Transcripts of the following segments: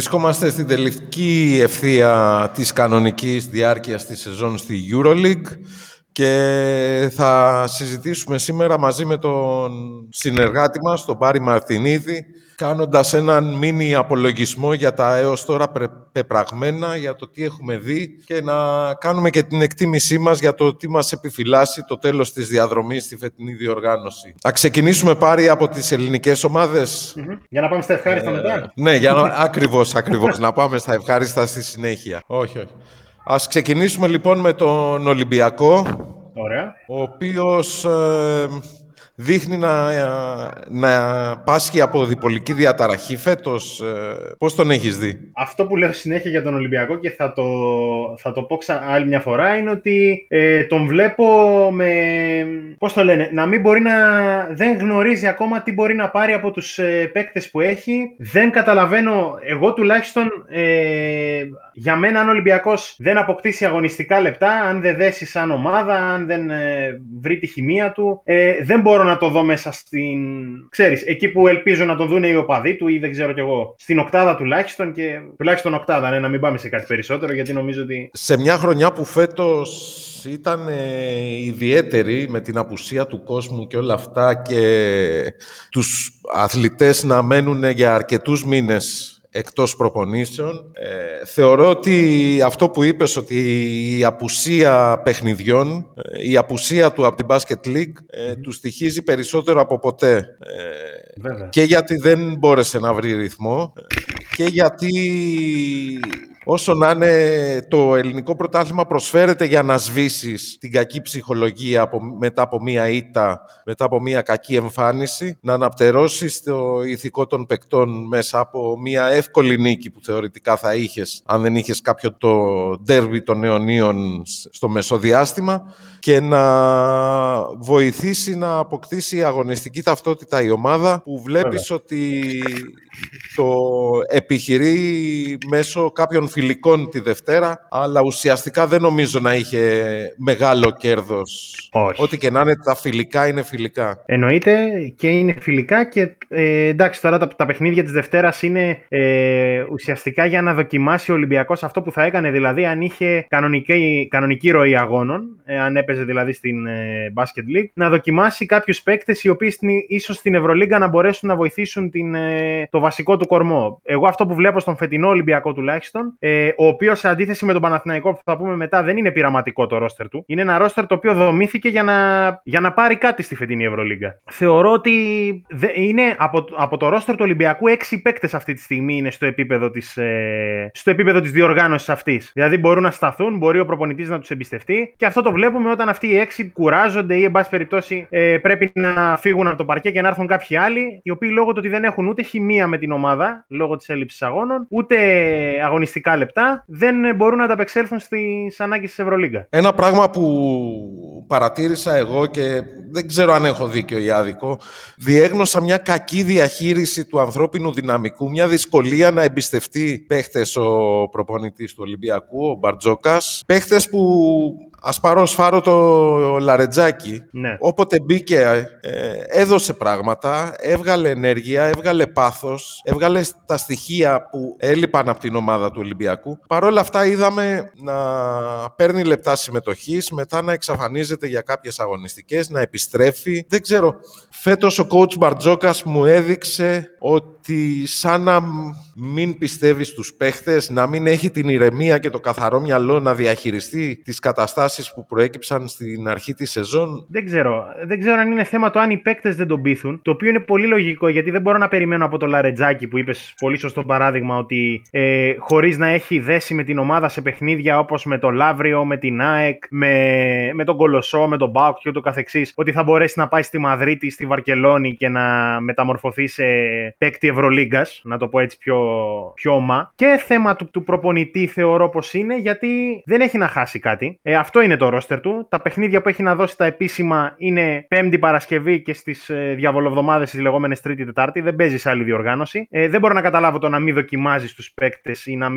Βρισκόμαστε στην τελική ευθεία της κανονικής διάρκειας της σεζόν στη EuroLeague και θα συζητήσουμε σήμερα μαζί με τον συνεργάτη μας, τον Πάρη Μαρτινίδη, κάνοντας έναν μίνι απολογισμό για τα έως τώρα πεπραγμένα, για το τι έχουμε δει και να κάνουμε και την εκτίμησή μας για το τι μας επιφυλάσσει το τέλος της διαδρομής στη φετινή διοργάνωση. Θα ξεκινήσουμε, Πάρη, από τις ελληνικές ομάδες. Για να πάμε στα ευχάριστα μετά. Ναι, ακριβώς. Να πάμε στα ευχάριστα στη συνέχεια. Όχι. Ας ξεκινήσουμε λοιπόν με τον Ολυμπιακό. Ωραία. Ο οποίος δείχνει να πάσχει από διπολική διαταραχή φέτος. Πώς τον έχεις δει? Αυτό που λέω συνέχεια για τον Ολυμπιακό και θα το πω άλλη μια φορά είναι ότι τον βλέπω με... Πώς το λένε, να μην μπορεί να... Δεν γνωρίζει ακόμα τι μπορεί να πάρει από τους παίκτες που έχει. Δεν καταλαβαίνω, εγώ τουλάχιστον... Για μένα, αν ο Ολυμπιακός δεν αποκτήσει αγωνιστικά λεπτά, αν δεν δέσει σαν ομάδα, αν δεν βρει τη χημεία του, δεν μπορώ να το δω μέσα στην... Ξέρεις, εκεί που ελπίζω να τον δουν οι οπαδοί του ή δεν ξέρω κι εγώ, στην οκτάδα τουλάχιστον και... Τουλάχιστον οκτάδα, ναι, να μην πάμε σε κάτι περισσότερο, γιατί νομίζω ότι... Σε μια χρονιά που φέτος ήταν ιδιαίτερη με την απουσία του κόσμου και όλα αυτά και τους αθλητές να μένουν για αρκετούς μήνες εκτός προπονήσεων. Θεωρώ ότι αυτό που είπες, ότι η απουσία παιχνιδιών, η απουσία του από την Basket League, του στοιχίζει περισσότερο από ποτέ. Και γιατί δεν μπόρεσε να βρει ρυθμό και γιατί... Όσο να είναι, το ελληνικό πρωτάθλημα προσφέρεται για να σβήσεις την κακή ψυχολογία μετά από μία ήττα, μετά από μία κακή εμφάνιση, να αναπτερώσεις το ηθικό των παικτών μέσα από μία εύκολη νίκη που θεωρητικά θα είχες, αν δεν είχες κάποιο το ντέρμπι των αιωνίων στο μεσοδιάστημα, και να βοηθήσει να αποκτήσει αγωνιστική ταυτότητα η ομάδα που βλέπεις ότι το επιχειρεί μέσω κάποιων φιλικών τη Δευτέρα, αλλά ουσιαστικά δεν νομίζω να είχε μεγάλο κέρδος. Όχι. Ό,τι και να είναι, τα φιλικά είναι φιλικά. Εννοείται, και είναι φιλικά και εντάξει, τώρα τα παιχνίδια της Δευτέρας είναι ουσιαστικά για να δοκιμάσει ο Ολυμπιακός αυτό που θα έκανε, δηλαδή αν είχε κανονική ροή αγώνων, αν έπαιζε δηλαδή στην Basket League, να δοκιμάσει κάποιους παίκτες οι οποίοι ίσως στην Ευρωλίγκα να μπορέσουν να βοηθήσουν το βασικό του κορμό. Εγώ αυτό που βλέπω στον φετινό Ολυμπιακό τουλάχιστον, ο οποίος σε αντίθεση με τον Παναθηναϊκό που θα πούμε μετά, δεν είναι πειραματικό το ρόστερ του. Είναι ένα ρόστερ το οποίο δομήθηκε για να πάρει κάτι στη φετινή Ευρωλίγκα. Θεωρώ ότι είναι από το ρόστερ του Ολυμπιακού 6 παίκτες αυτή τη στιγμή είναι στο επίπεδο της διοργάνωσης αυτής. Δηλαδή μπορούν να σταθούν, μπορεί ο προπονητής να τους εμπιστευτεί, και αυτό το βλέπουμε όταν αυτοί οι 6 κουράζονται ή, εν πάση περιπτώσει, πρέπει να φύγουν από το παρκέ και να έρθουν κάποιοι άλλοι, οι οποίοι λόγω του ότι δεν έχουν ούτε χημεία με την ομάδα, λόγω της έλλειψης αγώνων, ούτε αγωνιστικά λεπτά, δεν μπορούν να ανταπεξέλθουν στις ανάγκες της Ευρωλίγκα. Ένα πράγμα που παρατήρησα εγώ και δεν ξέρω αν έχω δίκιο ή άδικο, διέγνωσα μια κακή διαχείριση του ανθρώπινου δυναμικού, μια δυσκολία να εμπιστευτεί παίχτες ο προπονητής του Ολυμπιακού, ο Μπαρτζόκας, παίχτες που... Ας πάρω σφάρο το Λαρετζάκι. Ναι. Όποτε μπήκε, έδωσε πράγματα, έβγαλε ενέργεια, έβγαλε πάθος, έβγαλε τα στοιχεία που έλειπαν από την ομάδα του Ολυμπιακού. Παρ' όλα αυτά είδαμε να παίρνει λεπτά συμμετοχής, μετά να εξαφανίζεται για κάποιες αγωνιστικές, να επιστρέφει. Δεν ξέρω, φέτος ο coach Μπαρτζόκας μου έδειξε ότι σαν να μην πιστεύει στους παίχτες, να μην έχει την ηρεμία και το καθαρό μυαλό να διαχειριστεί τις καταστάσεις που προέκυψαν στην αρχή της σεζόν. Δεν ξέρω αν είναι θέμα το αν οι παίκτες δεν τον πείθουν, το οποίο είναι πολύ λογικό, γιατί δεν μπορώ να περιμένω από το Λαρετζάκι που είπες πολύ σωστό παράδειγμα, ότι χωρίς να έχει δέσει με την ομάδα σε παιχνίδια όπως με το Λάβριο, με την ΑΕΚ, με τον Κολοσσό, με τον Μπάουκ και ούτω καθεξής, ότι θα μπορέσει να πάει στη Μαδρίτη, στη Βαρκελόνη και να μεταμορφωθεί σε παίκτη Ευρωλίγκας, να το πω έτσι πιο ομά. Και θέμα του προπονητή θεωρώ πως είναι, γιατί δεν έχει να χάσει κάτι. Αυτό είναι το ρόστερ του. Τα παιχνίδια που έχει να δώσει τα επίσημα είναι Πέμπτη, Παρασκευή και στις διαβολοβδομάδες, τις λεγόμενες Τρίτη, Τετάρτη. Δεν παίζει σε άλλη διοργάνωση. Δεν μπορώ να καταλάβω το να μην δοκιμάζεις τους παίκτες ή να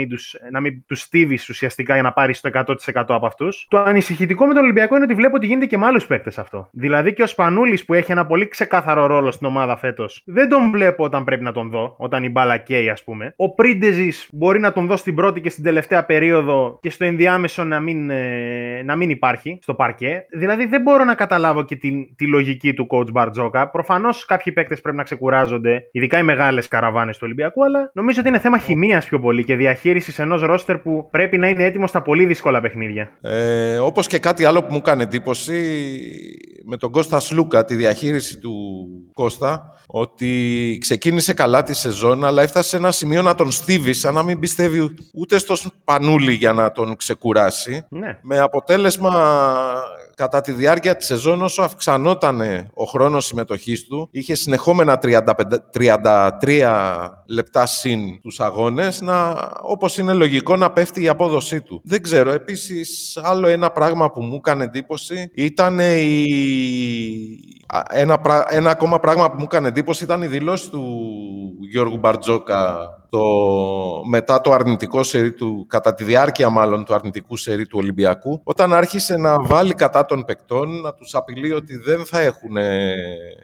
μην τους στίβεις ουσιαστικά για να πάρεις το 100% από αυτούς. Το ανησυχητικό με τον Ολυμπιακό είναι ότι βλέπω ότι γίνεται και με άλλους παίκτες αυτό. Δηλαδή και ο Σπανούλης που έχει ένα πολύ ξεκάθαρο ρόλο στην ομάδα φέτος, δεν τον βλέπω όταν όταν πρέπει να τον δω, όταν η μπάλα καίει, ας πούμε. Ο Πρίντεζης μπορεί να τον δω στην πρώτη και στην τελευταία περίοδο και στο ενδιάμεσο να μην υπάρχει στο παρκέ. Δηλαδή δεν μπορώ να καταλάβω και τη λογική του coach Μπαρτζόκα. Προφανώς κάποιοι παίκτες πρέπει να ξεκουράζονται, ειδικά οι μεγάλες καραβάνες του Ολυμπιακού, αλλά νομίζω ότι είναι θέμα χημίας πιο πολύ και διαχείρισης ενός ρόστερ που πρέπει να είναι έτοιμο στα πολύ δύσκολα παιχνίδια. Όπως και κάτι άλλο που μου κάνει εντύπωση με τον Κώστα Σλούκα, τη διαχείριση του Κώστα, ότι ξεκίνησε καλά τη σεζόν, αλλά έφτασε σε ένα σημείο να τον στίβει, σαν να μην πιστεύει ούτε στο Σπανούλη για να τον ξεκουράσει. Ναι. Με αποτέλεσμα, κατά τη διάρκεια της σεζόν, όσο αυξανόταν ο χρόνος συμμετοχής του, είχε συνεχόμενα 33 λεπτά συν τους αγώνες, όπως είναι λογικό να πέφτει η απόδοσή του. Δεν ξέρω. Επίσης, άλλο ένα πράγμα που μου έκανε εντύπωση ήταν ένα ακόμα πράγμα που μου έκανε εντύπωση ήταν η δηλώση του Γιώργου Μπαρτζόκα μετά το αρνητικό σερί του, κατά τη διάρκεια μάλλον του αρνητικού σερί του Ολυμπιακού, όταν άρχισε να βάλει κατά των παικτών, να τους απειλεί ότι δεν θα έχουν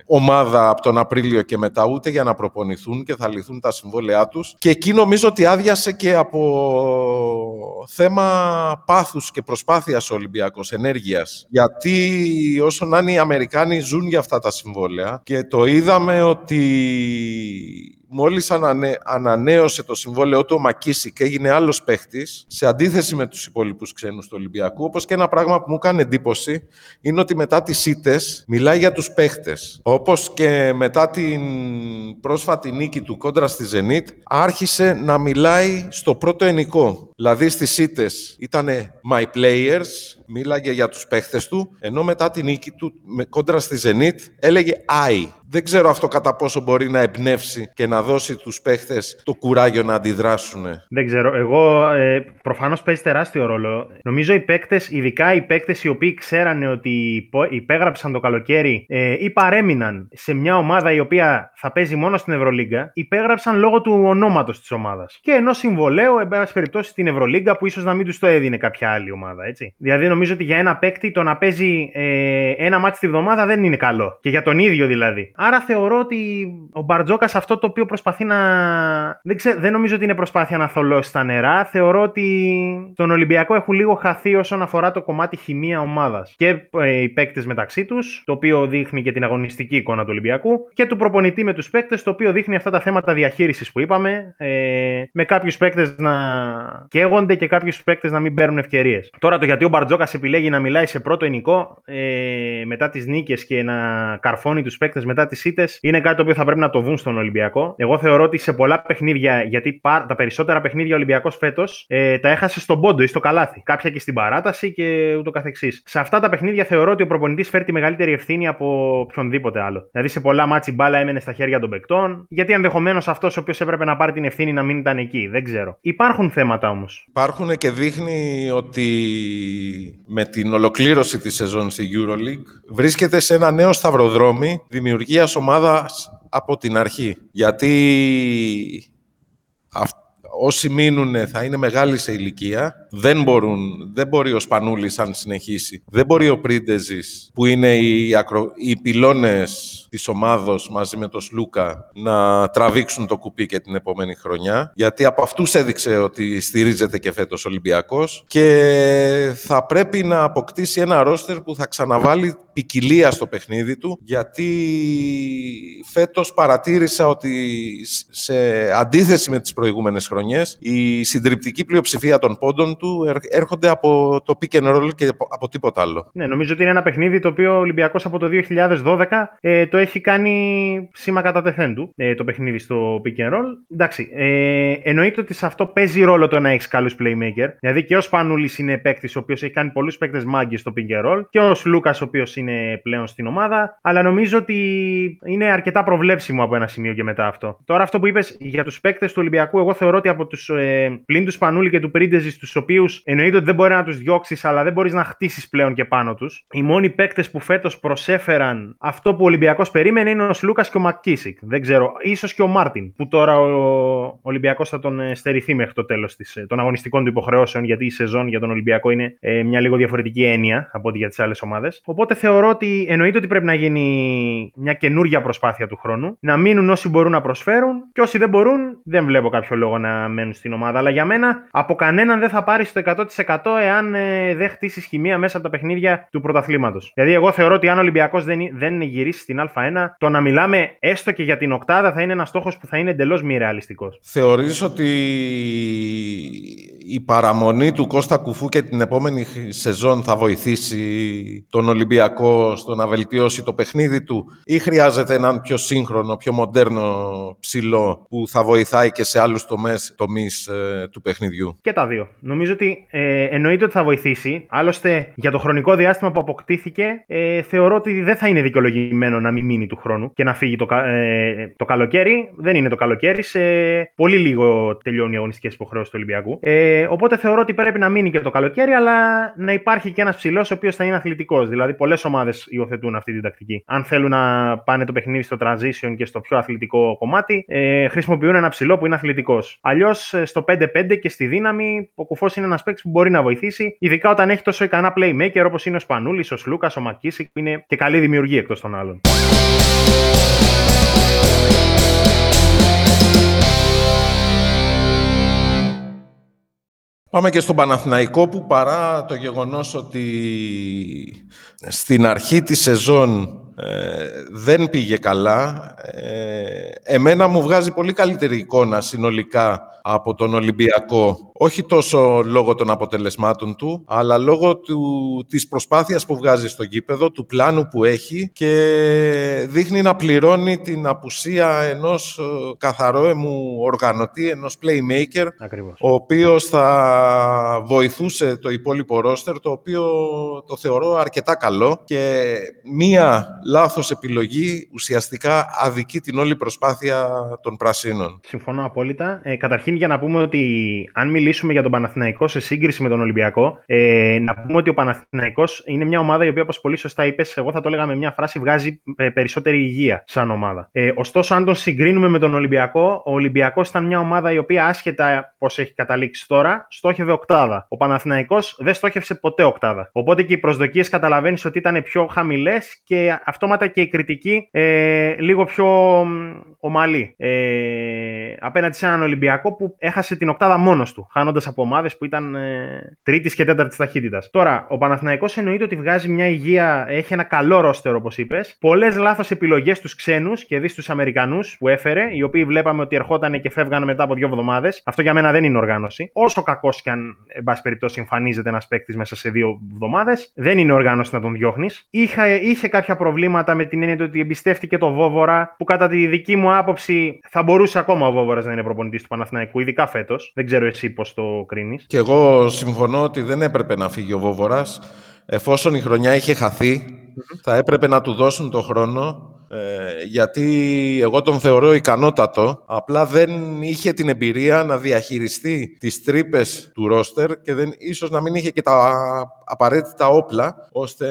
ομάδα από τον Απρίλιο και μετά ούτε για να προπονηθούν και θα λυθούν τα συμβόλαιά τους. Και εκεί νομίζω ότι άδειασε και από θέμα πάθους και προσπάθειας ο Ολυμπιακός, ενέργειας. Γιατί όσο να είναι οι Αμερικάνοι ζουν για αυτά τα συμβόλαια και το είδαμε ότι μόλις ανανέωσε το συμβόλαιό του ο Μακίση και έγινε άλλος παίχτης, σε αντίθεση με τους υπόλοιπους ξένους του Ολυμπιακού. Όπως και ένα πράγμα που μου κάνει εντύπωση είναι ότι μετά τις ήττες μιλάει για τους παίχτες. Όπως και μετά την πρόσφατη νίκη του κόντρα στη Ζενίτ, άρχισε να μιλάει στο πρώτο ενικό. Δηλαδή στις ήττες ήτανε my players, μίλαγε για τους παίχτες του, ενώ μετά την νίκη του κόντρα στη Ζενίτ έλεγε I. Δεν ξέρω αυτό κατά πόσο μπορεί να εμπνεύσει και να δώσει τους παίχτες το κουράγιο να αντιδράσουν. Δεν ξέρω. Εγώ προφανώς παίζει τεράστιο ρόλο. Νομίζω οι παίκτες, ειδικά οι παίκτες οι οποίοι ξέρανε ότι υπέγραψαν το καλοκαίρι ή παρέμειναν σε μια ομάδα η οποία θα παίζει μόνο στην Ευρωλίγκα, υπέγραψαν λόγω του ονόματος της ομάδας. Και ενός συμβολαίου, εν πάση περιπτώσει, στην Ευρωλίγκα που ίσως να μην τους το έδινε κάποια άλλη ομάδα. Έτσι. Δηλαδή, νομίζω ότι για ένα παίκτη το να παίζει ένα μάτς τη βδομάδα δεν είναι καλό. Και για τον ίδιο δηλαδή. Άρα θεωρώ ότι ο Μπαρτζόκας αυτό το οποίο προσπαθεί να. Δεν νομίζω ότι είναι προσπάθεια να θολώσει τα νερά. Θεωρώ ότι τον Ολυμπιακό έχουν λίγο χαθεί όσον αφορά το κομμάτι χημεία ομάδας. Και οι παίκτες μεταξύ τους, το οποίο δείχνει και την αγωνιστική εικόνα του Ολυμπιακού. Και του προπονητή με τους παίκτες, το οποίο δείχνει αυτά τα θέματα διαχείρισης που είπαμε. Με κάποιους παίκτες να καίγονται και κάποιους παίκτες να μην παίρνουν ευκαιρίες. Τώρα το γιατί ο Μπαρτζόκας επιλέγει να μιλάει σε πρώτο ενικό μετά τις νίκες και να καρφώνει τους παίκτες μετά τις ήττες είναι κάτι το οποίο θα πρέπει να το δουν στον Ολυμπιακό. Εγώ θεωρώ ότι σε πολλά παιχνίδια, γιατί τα περισσότερα παιχνίδια ο Ολυμπιακός φέτος τα έχασε στον πόντο ή στο καλάθι. Κάποια και στην παράταση και ούτω καθεξής. Σε αυτά τα παιχνίδια θεωρώ ότι ο προπονητής φέρει τη μεγαλύτερη ευθύνη από οποιονδήποτε άλλο. Δηλαδή σε πολλά μάτς η μπάλα έμενε στα χέρια των παικτών, γιατί ενδεχομένως αυτός ο οποίος έπρεπε να πάρει την ευθύνη να μην ήταν εκεί. Δεν ξέρω. Υπάρχουν θέματα όμως. Υπάρχουν και δείχνει ότι με την ολοκλήρωση της σεζόν στη EuroLeague βρίσκεται σε ένα νέο σταυροδρόμι δημιουργίας ομάδας από την αρχή. Γιατί όσοι μείνουν θα είναι μεγάλοι σε ηλικία, δεν μπορεί ο Σπανούλης αν συνεχίσει, δεν μπορεί ο Πρίντεζης που είναι οι πυλώνες της ομάδος μαζί με τον Σλούκα να τραβήξουν το κουπί και την επόμενη χρονιά, γιατί από αυτούς έδειξε ότι στηρίζεται και φέτος ο Ολυμπιακός και θα πρέπει να αποκτήσει ένα ρόστερ που θα ξαναβάλει ποικιλία στο παιχνίδι του, γιατί φέτος παρατήρησα ότι σε αντίθεση με τις προηγούμενες χρονιές η συντριπτική πλειοψηφία των πόντων του έρχονται από το pick and roll και από τίποτα άλλο. Ναι, νομίζω ότι είναι ένα παιχνίδι το οποίο ο Ολυμπιακός από το 2012 το έχει κάνει σήμα κατά τεθέν του, το παιχνίδι στο pick and roll. Εντάξει, εννοείται ότι σε αυτό παίζει ρόλο το να έχεις καλούς playmaker. Δηλαδή και ο Σπανούλης είναι παίκτης ο οποίος έχει κάνει πολλούς παίκτες μάγκες στο pick and roll και ο Σλούκας ο οποίος είναι πλέον στην ομάδα, αλλά νομίζω ότι είναι αρκετά προβλέψιμο από ένα σημείο και μετά αυτό. Τώρα αυτό που είπες για τους παίκτες του Ολυμπιακού, εγώ θεωρώ ότι από τους πλην του Σπανούλη και του Πρίντεζης, τους οποίους εννοείται ότι δεν μπορεί να τους διώξεις, αλλά δεν μπορείς να χτίσεις πλέον και πάνω τους. Οι μόνοι παίκτες που φέτος προσέφεραν αυτό που ο Ολυμπιακός περίμενε είναι ο Σλούκας και ο Μακίσικ. Δεν ξέρω, ίσως και ο Μάρτιν, που τώρα ο Ολυμπιακός θα τον στερηθεί μέχρι το τέλος των αγωνιστικών του υποχρεώσεων, γιατί η σεζόν για τον Ολυμπιακό είναι μια λίγο διαφορετική έννοια από ό,τι για τις άλλες ομάδες. Οπότε θεωρώ ότι εννοείται ότι πρέπει να γίνει μια καινούργια προσπάθεια του χρόνου, να μείνουν όσοι μπορούν να προσφέρουν και όσοι δεν μπορούν, δεν βλέπω κάποιο λόγο να μένουν στην ομάδα. Αλλά για μένα από κανέναν δεν θα πάρεις το 100% εάν δεν χτίσεις χημεία μέσα από τα παιχνίδια του πρωταθλήματος. Δηλαδή, εγώ θεωρώ ότι αν ο Ολυμπιακός δεν γυρίσει στην Α1, το να μιλάμε έστω και για την οκτάδα θα είναι ένας στόχος που θα είναι εντελώς μη ρεαλιστικός. Θεωρείς ότι η παραμονή του Κώστα Κουφού και την επόμενη σεζόν θα βοηθήσει τον Ολυμπιακό στο να βελτιώσει το παιχνίδι του, ή χρειάζεται έναν πιο σύγχρονο, πιο μοντέρνο ψηλό που θα βοηθάει και σε άλλους τομείς του παιχνιδιού? Και τα δύο. Νομίζω ότι εννοείται ότι θα βοηθήσει. Άλλωστε, για το χρονικό διάστημα που αποκτήθηκε, θεωρώ ότι δεν θα είναι δικαιολογημένο να μην μείνει του χρόνου και να φύγει το καλοκαίρι. Δεν είναι το καλοκαίρι. Σε πολύ λίγο τελειώνουν οι αγωνιστικές υποχρεώσεις του Ολυμπιακού. Οπότε θεωρώ ότι πρέπει να μείνει και το καλοκαίρι, αλλά να υπάρχει και ένας ψηλός ο οποίος θα είναι αθλητικός. Δηλαδή, πολλές ομάδες υιοθετούν αυτή την τακτική. Αν θέλουν να πάνε το παιχνίδι στο transition και στο πιο αθλητικό κομμάτι, χρησιμοποιούν ένα ψηλό που είναι αθλητικός. Αλλιώς, στο 5-5 και στη δύναμη, ο Κουφός είναι ένας παίκτης που μπορεί να βοηθήσει, ειδικά όταν έχει τόσο ικανά playmaker όπως είναι ο Σπανούλης, ο Σλούκας, ο Μακίσικ, που είναι και καλή δημιουργή εκτός των άλλων. Πάμε και στον Παναθηναϊκό, που παρά το γεγονός ότι στην αρχή της σεζόν δεν πήγε καλά, εμένα μου βγάζει πολύ καλύτερη εικόνα συνολικά από τον Ολυμπιακό. Όχι τόσο λόγω των αποτελεσμάτων του, αλλά λόγω της προσπάθειας που βγάζει στο γήπεδο, του πλάνου που έχει, και δείχνει να πληρώνει την απουσία ενός καθαρόαιμου οργανωτή, ενός playmaker, ακριβώς, ο οποίος θα βοηθούσε το υπόλοιπο ρόστερ, το οποίο το θεωρώ αρκετά καλό, και μία λάθος επιλογή ουσιαστικά αδικεί την όλη προσπάθεια των Πρασίνων. Συμφωνώ απόλυτα. Καταρχήν, για να πούμε ότι αν μιλήσουμε για τον Παναθηναϊκό σε σύγκριση με τον Ολυμπιακό, να πούμε ότι ο Παναθηναϊκός είναι μια ομάδα η οποία, όπως πολύ σωστά είπες, εγώ θα το έλεγα με μια φράση, βγάζει περισσότερη υγεία σαν ομάδα. Ωστόσο, αν τον συγκρίνουμε με τον Ολυμπιακό, ο Ολυμπιακός ήταν μια ομάδα η οποία, άσχετα πώς έχει καταλήξει τώρα, στόχευε οκτάδα. Ο Παναθηναϊκός δεν στόχευσε ποτέ οκτάδα. Οπότε και οι προσδοκίες, καταλαβαίνεις ότι ήταν πιο χαμηλές και αυτόματα και η κριτική λίγο πιο ομαλή απέναντι σε έναν Ολυμπιακό που έχασε την οκτάδα μόνος του, χάνοντας από ομάδες που ήταν τρίτης και τέταρτης ταχύτητας. Τώρα, ο Παναθηναϊκός εννοείται ότι βγάζει μια υγεία, έχει ένα καλό ρόστερο, όπως είπες. Πολλές λάθος επιλογές στους ξένους και δει στους Αμερικανούς που έφερε, οι οποίοι βλέπαμε ότι ερχόταν και φεύγαν μετά από 2 εβδομάδες. Αυτό για μένα δεν είναι οργάνωση. Όσο κακός κι αν, εν πάση περιπτώσει, εμφανίζεται ένας παίκτης μέσα σε 2 εβδομάδες, δεν είναι οργάνωση να τον διώχνεις. Είχε κάποια προβλήματα με την έννοια ότι εμπιστεύτηκε το Βόβορα, που κατά τη δική μου άποψη θα μπορούσε ακόμα ο Βόβορας να είναι προπονητής του Παναθηναϊκού, ειδικά φέτος. Δεν ξέρω εσύ πώς το κρίνεις. Και εγώ συμφωνώ ότι δεν έπρεπε να φύγει ο Βόβορας. Εφόσον η χρονιά είχε χαθεί, θα έπρεπε να του δώσουν το χρόνο, γιατί εγώ τον θεωρώ ικανότατο, απλά δεν είχε την εμπειρία να διαχειριστεί τις τρύπες του ρόστερ και ίσως να μην είχε και τα απαραίτητα όπλα ώστε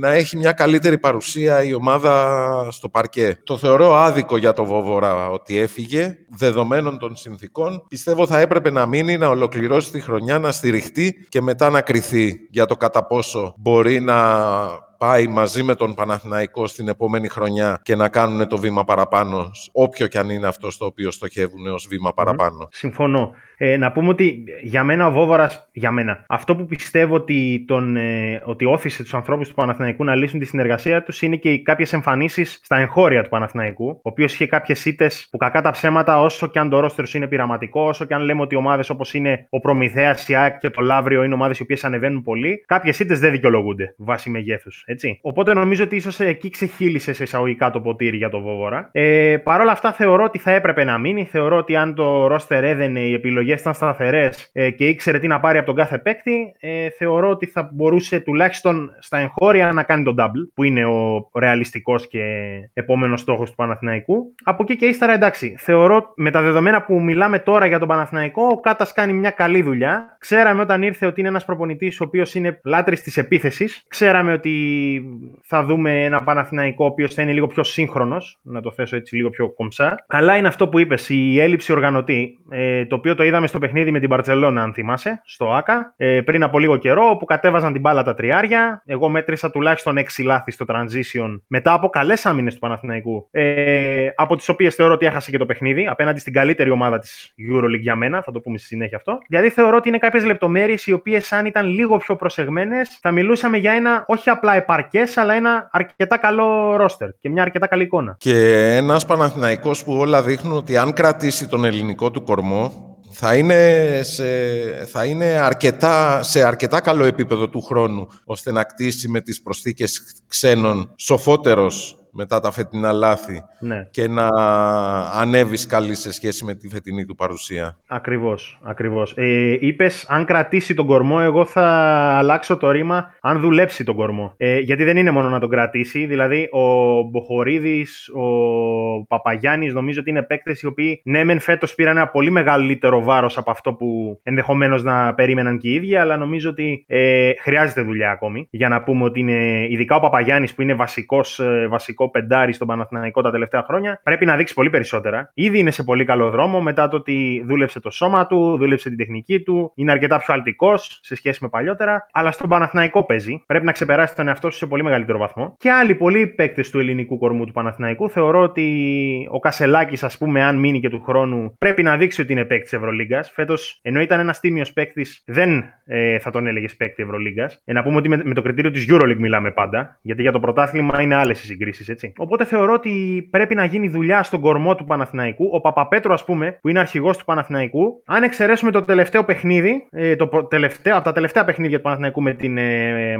να έχει μια καλύτερη παρουσία η ομάδα στο παρκέ. Το θεωρώ άδικο για τον Βόβορα ότι έφυγε, δεδομένων των συνθήκων. Πιστεύω θα έπρεπε να μείνει, να ολοκληρώσει τη χρονιά, να στηριχτεί και μετά να κριθεί για το κατά πόσο μπορεί να πάει μαζί με τον Παναθηναϊκό στην επόμενη χρονιά και να κάνουν το βήμα παραπάνω, όποιο κι αν είναι αυτό στο οποίο στοχεύουν ως βήμα παραπάνω. Συμφωνώ. Να πούμε ότι για μένα ο Βόβορας, αυτό που πιστεύω ότι, ότι όθησε τους ανθρώπους του Παναθηναϊκού να λύσουν τη συνεργασία τους είναι και κάποιες εμφανίσεις στα εγχώρια του Παναθηναϊκού, ο οποίος είχε κάποιες ήττες που, κακά τα ψέματα, όσο και αν το ρόστερο είναι πειραματικό, όσο και αν λέμε ότι ομάδες όπως είναι ο Προμηθέας, η ΑΕΚ και το Λάβριο είναι ομάδες οι οποίες ανεβαίνουν πολύ, κάποιες ήττες δεν δικαιολογούνται βάσει μεγέθους. Έτσι. Οπότε νομίζω ότι ίσως εκεί ξεχύλισε σε εισαγωγικά το ποτήρι για το Βόβορα. Παρ' όλα αυτά θεωρώ ότι θα έπρεπε να μείνει. Θεωρώ ότι αν το ρόστερ έδαινε η επιλογή επιλογές ήταν σταθερές και ήξερε τι να πάρει από τον κάθε παίκτη, θεωρώ ότι θα μπορούσε τουλάχιστον στα εγχώρια να κάνει τον double, που είναι ο ρεαλιστικός και επόμενος στόχος του Παναθηναϊκού. Από εκεί και ύστερα, εντάξει, θεωρώ με τα δεδομένα που μιλάμε τώρα για τον Παναθηναϊκό, ο Κάτας κάνει μια καλή δουλειά. Ξέραμε όταν ήρθε ότι είναι ένας προπονητής ο οποίος είναι λάτρης της επίθεσης. Ξέραμε ότι θα δούμε ένα Παναθηναϊκό ο οποίος θα είναι λίγο πιο σύγχρονος, να το θέσω έτσι λίγο πιο κομψά. Αλλά είναι αυτό που είπες, η έλλειψη οργανωτή, το οποίο το είδαμε στο παιχνίδι με την Μπαρτσελόνα, αν θυμάσαι, στο ΆΚΑ, πριν από λίγο καιρό, όπου κατέβαζαν την μπάλα τα τριάρια. Εγώ μέτρησα τουλάχιστον 6 λάθη στο transition μετά από καλές άμυνες του Παναθηναϊκού, από τις οποίες θεωρώ ότι έχασε και το παιχνίδι απέναντι στην καλύτερη ομάδα της EuroLeague για μένα. Θα το πούμε στη συνέχεια αυτό. Δηλαδή θεωρώ ότι είναι κάποιες λεπτομέρειες οι οποίες, αν ήταν λίγο πιο προσεγμένες, θα μιλούσαμε για ένα όχι απλά επαρκές, αλλά ένα αρκετά καλό ρόστερ και μια αρκετά καλή εικόνα. Και ένας Παναθηναϊκός που όλα δείχνουν ότι αν κρατήσει τον ελληνικό του κορμό, θα είναι αρκετά, σε αρκετά καλό επίπεδο του χρόνου, ώστε να κτίσει με τις προσθήκες ξένων σοφότερος μετά τα φετινά λάθη, ναι, και να ανέβεις καλή σε σχέση με τη φετινή του παρουσία. Ακριβώς, ακριβώς. Είπες αν κρατήσει τον κορμό, εγώ θα αλλάξω το ρήμα αν δουλέψει τον κορμό. Γιατί δεν είναι μόνο να τον κρατήσει, δηλαδή ο Μποχορίδης, ο Παπαγιάννης, νομίζω ότι είναι παίκτες οι οποίοι, ναι μεν φέτος πήραν ένα πολύ μεγαλύτερο βάρος από αυτό που ενδεχομένως να περίμεναν και οι ίδιοι, αλλά νομίζω ότι χρειάζεται δουλειά ακόμη για να πούμε ότι είναι, ειδικά ο Παπαγιάννης που είναι βασικός πεντάρι στον Παναθηναϊκό τα τελευταία χρόνια, πρέπει να δείξει πολύ περισσότερα. Ήδη είναι σε πολύ καλό δρόμο μετά το ότι δούλεψε το σώμα του, δούλεψε την τεχνική του, είναι αρκετά πιο αλτικός σε σχέση με παλιότερα. Αλλά στον Παναθηναϊκό παίζει. Πρέπει να ξεπεράσει τον εαυτό σου σε πολύ μεγαλύτερο βαθμό. Και άλλοι πολλοί παίκτες του ελληνικού κορμού του Παναθηναϊκού. Θεωρώ ότι ο Κασελάκης, ας πούμε, αν μείνει και του χρόνου, πρέπει να δείξει ότι είναι παίκτης Ευρωλίγκας. Φέτος, ενώ ήταν ένας τίμιος παίκτης, δεν θα τον έλεγες παίκτη Ευρωλίγκας. Να πούμε ότι με το κριτήριο της EuroLeague μιλάμε πάντα, γιατί για το πρωτάθλημα είναι άλλες οι συγκρίσεις. Έτσι. Οπότε θεωρώ ότι πρέπει να γίνει δουλειά στον κορμό του Παναθηναϊκού. Ο Παπαπέτρου, ας πούμε, που είναι αρχηγός του Παναθηναϊκού, αν εξαιρέσουμε το τελευταίο παιχνίδι, από τα τελευταία παιχνίδια του Παναθηναϊκού με την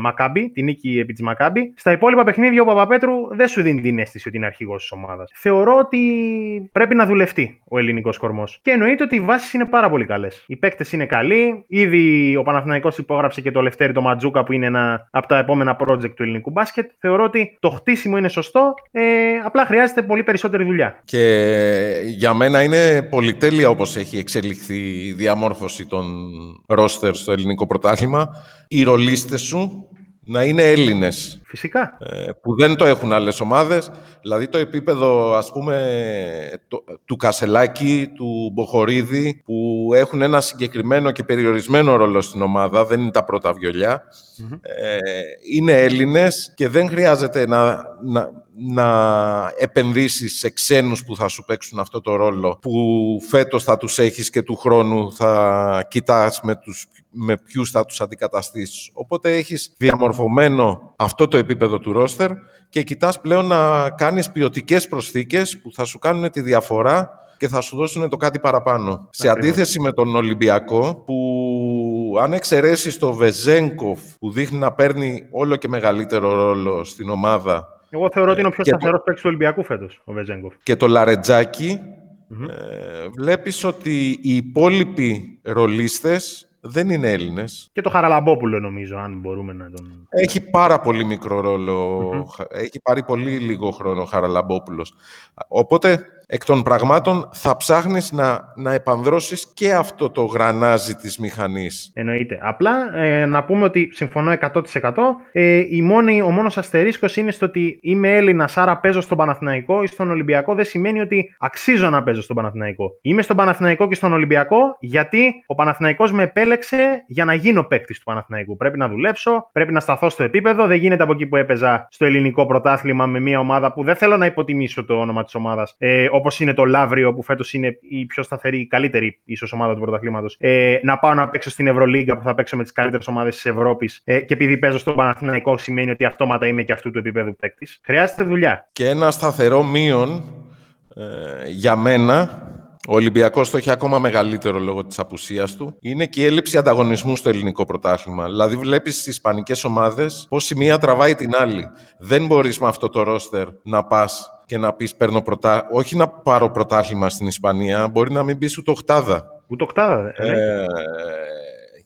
Μακάμπι, την νίκη επί της Μακάμπι, στα υπόλοιπα παιχνίδια ο Παπαπέτρου δεν σου δίνει την αίσθηση ότι είναι αρχηγός της ομάδας. Θεωρώ ότι πρέπει να δουλευτεί ο ελληνικός κορμός. Και εννοείται ότι οι βάσεις είναι πάρα πολύ καλές. Οι παίκτες είναι καλοί. Ήδη ο Παναθηναϊκός υπόγραψε και το Λευτέρη το Ματζούκα, που είναι ένα από τα επόμενα project του ελληνικού μπάσκετ. Θεωρώ ότι το χτίσιμο είναι σωστό. Απλά χρειάζεται πολύ περισσότερη δουλειά. Και για μένα είναι πολυτέλεια όπως έχει εξελιχθεί η διαμόρφωση των ρόστερ στο ελληνικό πρωτάθλημα. Οι ρολίστες σου να είναι Έλληνες. Φυσικά. Που δεν το έχουν άλλες ομάδες. Δηλαδή το επίπεδο, ας πούμε, του Κασελάκη, του Μποχορίδη, που έχουν ένα συγκεκριμένο και περιορισμένο ρόλο στην ομάδα, δεν είναι τα πρώτα βιολιά, mm-hmm. Είναι Έλληνες και δεν χρειάζεται να επενδύσεις σε ξένους που θα σου παίξουν αυτό το ρόλο, που φέτος θα τους έχεις και του χρόνου θα κοιτάς με ποιους θα τους αντικαταστήσεις. Οπότε έχεις διαμορφωμένο αυτό το επίπεδο του ρόστερ και κοιτάς πλέον να κάνεις ποιοτικές προσθήκες που θα σου κάνουν τη διαφορά και θα σου δώσουν το κάτι παραπάνω. Ακριβώς. Σε αντίθεση με τον Ολυμπιακό, που αν εξαιρέσεις το Βεζένκοφ, που δείχνει να παίρνει όλο και μεγαλύτερο ρόλο στην ομάδα. Εγώ θεωρώ ότι είναι ο πιο σταθερός παίκτης του Ολυμπιακού φέτος, ο Βεζένκοφ. Και το Λαρετζάκι, mm-hmm. Βλέπεις ότι οι υπόλοιποι ρολίστες δεν είναι Έλληνες. Και το Χαραλαμπόπουλο, νομίζω, αν μπορούμε να τον... Έχει πάρα πολύ μικρό ρόλο. Mm-hmm. Έχει πάρει πολύ λίγο χρόνο ο Χαραλαμπόπουλος. Οπότε, εκ των πραγμάτων, θα ψάχνεις να επανδρώσεις και αυτό το γρανάζι της μηχανής. Εννοείται. Απλά να πούμε ότι συμφωνώ 100%. Ο μόνος αστερίσκος είναι στο ότι είμαι Έλληνας, άρα παίζω στον Παναθηναϊκό ή στον Ολυμπιακό. Δεν σημαίνει ότι αξίζω να παίζω στον Παναθηναϊκό. Είμαι στον Παναθηναϊκό και στον Ολυμπιακό, γιατί ο Παναθηναϊκός με επέλεξε για να γίνω παίκτης του Παναθηναϊκού. Πρέπει να δουλέψω, πρέπει να σταθώ στο επίπεδο. Δεν γίνεται από εκεί που έπαιζα στο ελληνικό πρωτάθλημα με μια ομάδα που δεν θέλω να υποτιμήσω το όνομα της ομάδας. Όπως είναι το Λάβριο, που φέτος είναι η πιο σταθερή, η καλύτερη ίσως ομάδα του πρωταθλήματος, να πάω να παίξω στην Ευρωλίγκα που θα παίξω με τις καλύτερες ομάδες της Ευρώπης, και επειδή παίζω στον Παναθηναϊκό σημαίνει ότι αυτόματα είμαι και αυτού του επίπεδου παίκτης. Χρειάζεται δουλειά. Και ένα σταθερό μείον για μένα, ο Ολυμπιακός το έχει ακόμα μεγαλύτερο λόγω της απουσίας του, είναι και η έλλειψη ανταγωνισμού στο ελληνικό πρωτάθλημα. Δηλαδή, βλέπεις στις ισπανικές ομάδες πώς η μία τραβάει την άλλη. Δεν μπορείς με αυτό το ρόστερ να πας και να πεις όχι να πάρω πρωτάθλημα στην Ισπανία, μπορεί να μην πεις ούτε οκτάδα. Ούτε οκτάδα.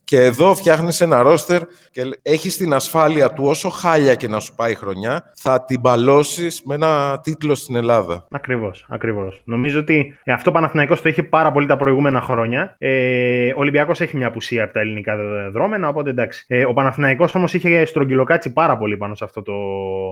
Και εδώ φτιάχνεις ένα ρόστερ και έχεις την ασφάλεια του όσο χάλια και να σου πάει η χρονιά, θα την μπαλώσεις με ένα τίτλο στην Ελλάδα. Ακριβώς, ακριβώς. Νομίζω ότι αυτό ο Παναθηναϊκός το είχε πάρα πολύ τα προηγούμενα χρόνια. Ο Ολυμπιακός έχει μια απουσία από τα ελληνικά δεδρόμενα, οπότε εντάξει. Ο Παναθηναϊκός όμως είχε στρογγυλοκάτσει πάρα πολύ πάνω σε αυτό το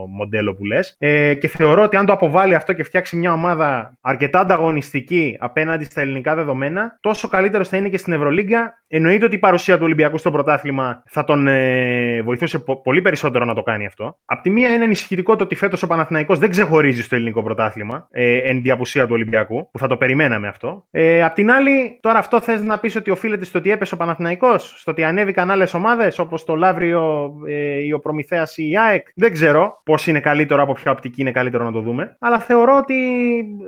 μοντέλο που λες. Και θεωρώ ότι αν το αποβάλει αυτό και φτιάξει μια ομάδα αρκετά ανταγωνιστική απέναντι στα ελληνικά δεδομένα, τόσο καλύτερο θα είναι και στην Ευρωλίγκα. Εννοείται ότι η παρουσία του Ολυμπιακού στο πρωτάθλημα θα τον βοηθούσε πολύ περισσότερο να το κάνει αυτό. Απ' τη μία είναι ενισχυτικό το ότι φέτος ο Παναθηναϊκός δεν ξεχωρίζει στο ελληνικό πρωτάθλημα εν τη απουσία του Ολυμπιακού, που θα το περιμέναμε αυτό. Απ' την άλλη, τώρα αυτό θες να πεις ότι οφείλεται στο ότι έπεσε ο Παναθηναϊκός, στο ότι ανέβηκαν άλλες ομάδες όπως το Λάβριο ή ο Προμηθέας ή η ΑΕΚ. Δεν ξέρω πώς είναι καλύτερο, από ποια οπτική είναι καλύτερο να το δούμε. Αλλά θεωρώ ότι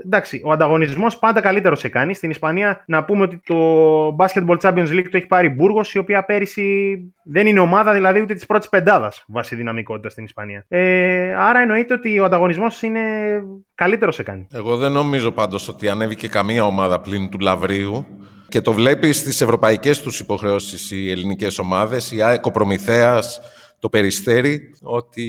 εντάξει, ο ανταγωνισμός πάντα καλύτερο σε κάνει. Στην Ισπανία να πούμε ότι το Basketball Champions League το έχει πάρει Μπούργος, η οποία πέρυσι δεν είναι ομάδα, δηλαδή ούτε της πρώτης πεντάδας βάσει δυναμικότητα στην Ισπανία. Άρα εννοείται ότι ο ανταγωνισμός είναι καλύτερο σε κάνει. Εγώ δεν νομίζω πάντως ότι ανέβηκε καμία ομάδα πλην του Λαβρίου. Και το βλέπεις στις ευρωπαϊκές τους υποχρεώσεις οι ελληνικές ομάδες, η ΑΕΚ, ο Προμηθέας, το Περιστέρι, ότι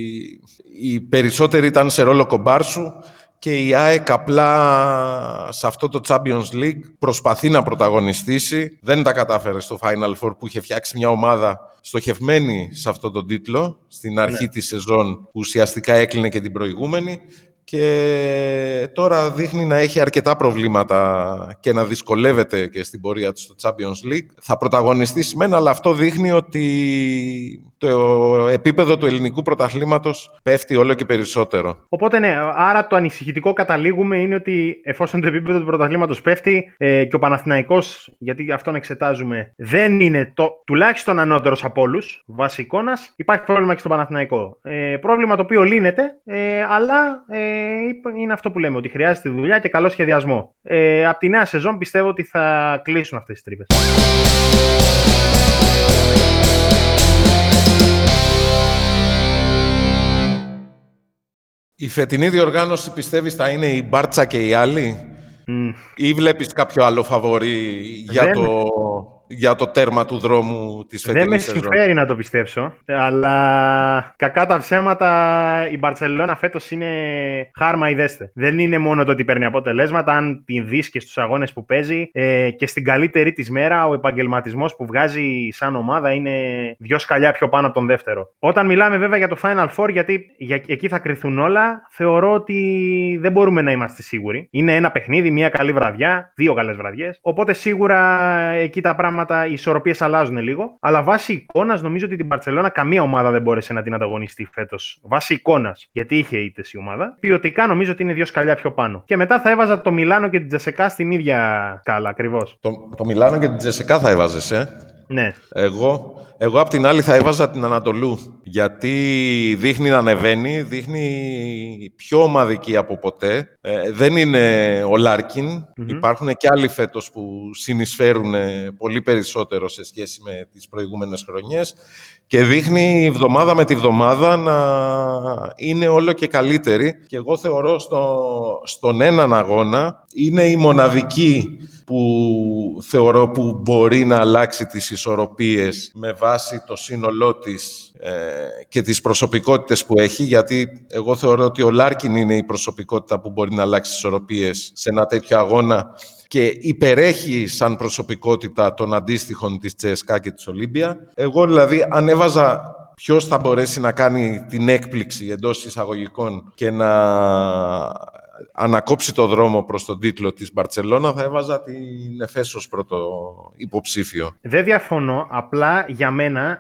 οι περισσότεροι ήταν σε ρόλο κομπάρσου. Και η ΑΕΚ απλά σε αυτό το Champions League προσπαθεί να πρωταγωνιστήσει. Δεν τα κατάφερε στο Final Four που είχε φτιάξει μια ομάδα στοχευμένη σε αυτό τον τίτλο, στην αρχή της σεζόν που ουσιαστικά έκλεινε και την προηγούμενη. Και τώρα δείχνει να έχει αρκετά προβλήματα και να δυσκολεύεται και στην πορεία του στο Champions League. Θα πρωταγωνιστεί σημαίνα, αλλά αυτό δείχνει ότι το επίπεδο του ελληνικού πρωταθλήματος πέφτει όλο και περισσότερο. Οπότε ναι, άρα το ανησυχητικό καταλήγουμε είναι ότι εφόσον το επίπεδο του πρωταθλήματος πέφτει και ο Παναθηναϊκός, γιατί αυτόν εξετάζουμε, δεν είναι τουλάχιστον ανώτερος από όλους, βάσει εικόνας, υπάρχει πρόβλημα και στον Παναθηναϊκό. Πρόβλημα το οποίο λύνεται, αλλά... είναι αυτό που λέμε, ότι χρειάζεται δουλειά και καλό σχεδιασμό. Από τη νέα σεζόν πιστεύω ότι θα κλείσουν αυτές τις τρύπες. Η φετινή διοργάνωση πιστεύεις θα είναι η Μπάρτσα και οι άλλοι ή βλέπεις κάποιο άλλο φαβορί για το τέρμα του δρόμου της φετινής σεζόν? Δεν με συμφέρει να το πιστέψω, αλλά κακά τα ψέματα η Μπαρτσελόνα φέτος είναι χάρμα ιδέστε. Δεν είναι μόνο το ότι παίρνει αποτελέσματα, αν την δεις και στους αγώνες που παίζει και στην καλύτερη της μέρα ο επαγγελματισμός που βγάζει σαν ομάδα είναι δυο σκαλιά πιο πάνω από τον δεύτερο. Όταν μιλάμε βέβαια για το Final Four, γιατί εκεί θα κριθούν όλα, θεωρώ ότι δεν μπορούμε να είμαστε σίγουροι. Είναι ένα παιχνίδι, μια καλή βραδιά, δύο καλές βραδιές, οπότε σίγουρα εκεί τα πράγματα, οι ισορροπίες αλλάζουν λίγο, αλλά βάσει εικόνας νομίζω ότι την Μπαρτσελόνα καμία ομάδα δεν μπόρεσε να την ανταγωνιστεί φέτος. Βάσει εικόνας, γιατί είχε ήττες η ομάδα. Ποιοτικά νομίζω ότι είναι δύο σκαλιά πιο πάνω. Και μετά θα έβαζα το Μιλάνο και την ΤΣΣΚΑ στην ίδια σκάλα ακριβώς. Το Μιλάνο και την ΤΣΣΚΑ θα έβαζες, Ναι. Εγώ απ' την άλλη θα έβαζα την Ανατολού, γιατί δείχνει να ανεβαίνει, δείχνει πιο ομαδική από ποτέ. Δεν είναι ο Λάρκιν, υπάρχουν και άλλοι φέτος που συνεισφέρουν πολύ περισσότερο σε σχέση με τις προηγούμενες χρονιές και δείχνει βδομάδα με τη βδομάδα να είναι όλο και καλύτερη. Και εγώ θεωρώ στον έναν αγώνα είναι η μοναδική που θεωρώ που μπορεί να αλλάξει τις ισορροπίες με βάση το σύνολό της και τις προσωπικότητες που έχει, γιατί εγώ θεωρώ ότι ο Λάρκιν είναι η προσωπικότητα που μπορεί να αλλάξει ισορροπίες σε ένα τέτοιο αγώνα και υπερέχει σαν προσωπικότητα των αντίστοιχων της ΤΣΣΚΑ και της Ολύμπια. Εγώ δηλαδή ανέβαζα ποιος θα μπορέσει να κάνει την έκπληξη εντός εισαγωγικών και να ανακόψει το δρόμο προς τον τίτλο της Μπαρτσελόνα, θα έβαζα την Εφές ως πρώτο υποψήφιο. Δεν διαφωνώ, απλά για μένα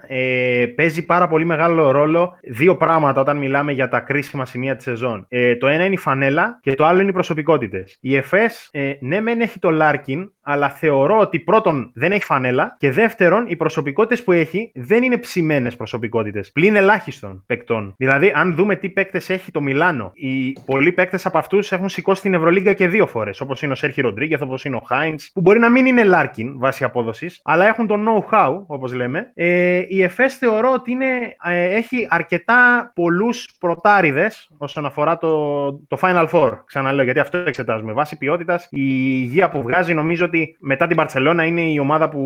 παίζει πάρα πολύ μεγάλο ρόλο δύο πράγματα όταν μιλάμε για τα κρίσιμα σημεία της σεζόν. Το ένα είναι η φανέλα και το άλλο είναι οι προσωπικότητες. Η Εφές, ναι μεν έχει το Λάρκιν, αλλά θεωρώ ότι πρώτον δεν έχει φανέλα και δεύτερον οι προσωπικότητες που έχει δεν είναι ψημένες προσωπικότητες, πλην ελάχιστον παικτών. Δηλαδή, αν δούμε τι παίκτες έχει το Μιλάνο, οι πολλοί παίκτες από αυτούς έχουν σηκώσει την Ευρωλίγκα και δύο φορές, όπως είναι ο Σέρχι Ροντρίγκεθ, όπως είναι ο Χάιντς, που μπορεί να μην είναι Λάρκιν βάσει απόδοσης, αλλά έχουν το know-how, όπως λέμε. Η Εφές θεωρώ ότι έχει αρκετά πολλούς πρωτάριδες όσον αφορά το Final Four. Ξαναλέω, γιατί αυτό εξετάζουμε. Βάσει ποιότητας, η υγεία που βγάζει, νομίζω ότι ότι μετά την Μπαρτσελόνα είναι η ομάδα που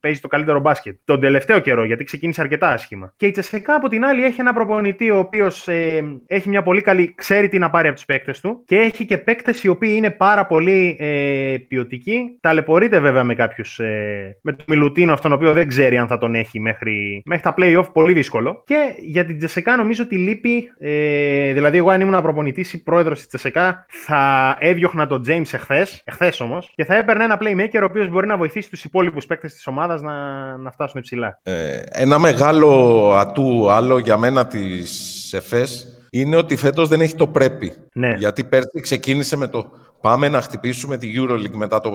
παίζει το καλύτερο μπάσκετ τον τελευταίο καιρό, γιατί ξεκίνησε αρκετά άσχημα. Και η ΤΣΣΚΑ από την άλλη έχει ένα προπονητή ο οποίος έχει μια πολύ καλή, ξέρει τι να πάρει από τους παίκτες του και έχει και παίκτες οι οποίοι είναι πάρα πολύ ποιοτικοί. Ταλαιπωρείται βέβαια με κάποιους, με τον Μιλουτίνο, αυτόν ο οποίο δεν ξέρει αν θα τον έχει μέχρι τα play-off, πολύ δύσκολο. Και για την ΤΣΣΚΑ νομίζω ότι λείπει, δηλαδή, εγώ αν ήμουν προπονητής ή πρόεδρος της ΤΣΣΚΑ, θα έδιωχνα τον James εχθές όμως, και θα έπαιρνε ένα playmaker ο οποίος μπορεί να βοηθήσει τους υπόλοιπους παίκτες της ομάδας να φτάσουν ψηλά. Ένα μεγάλο ατού άλλο για μένα της Εφές είναι ότι φέτος δεν έχει το πρέπει. Ναι. Γιατί πέρσι ξεκίνησε με το πάμε να χτυπήσουμε τη EuroLeague μετά την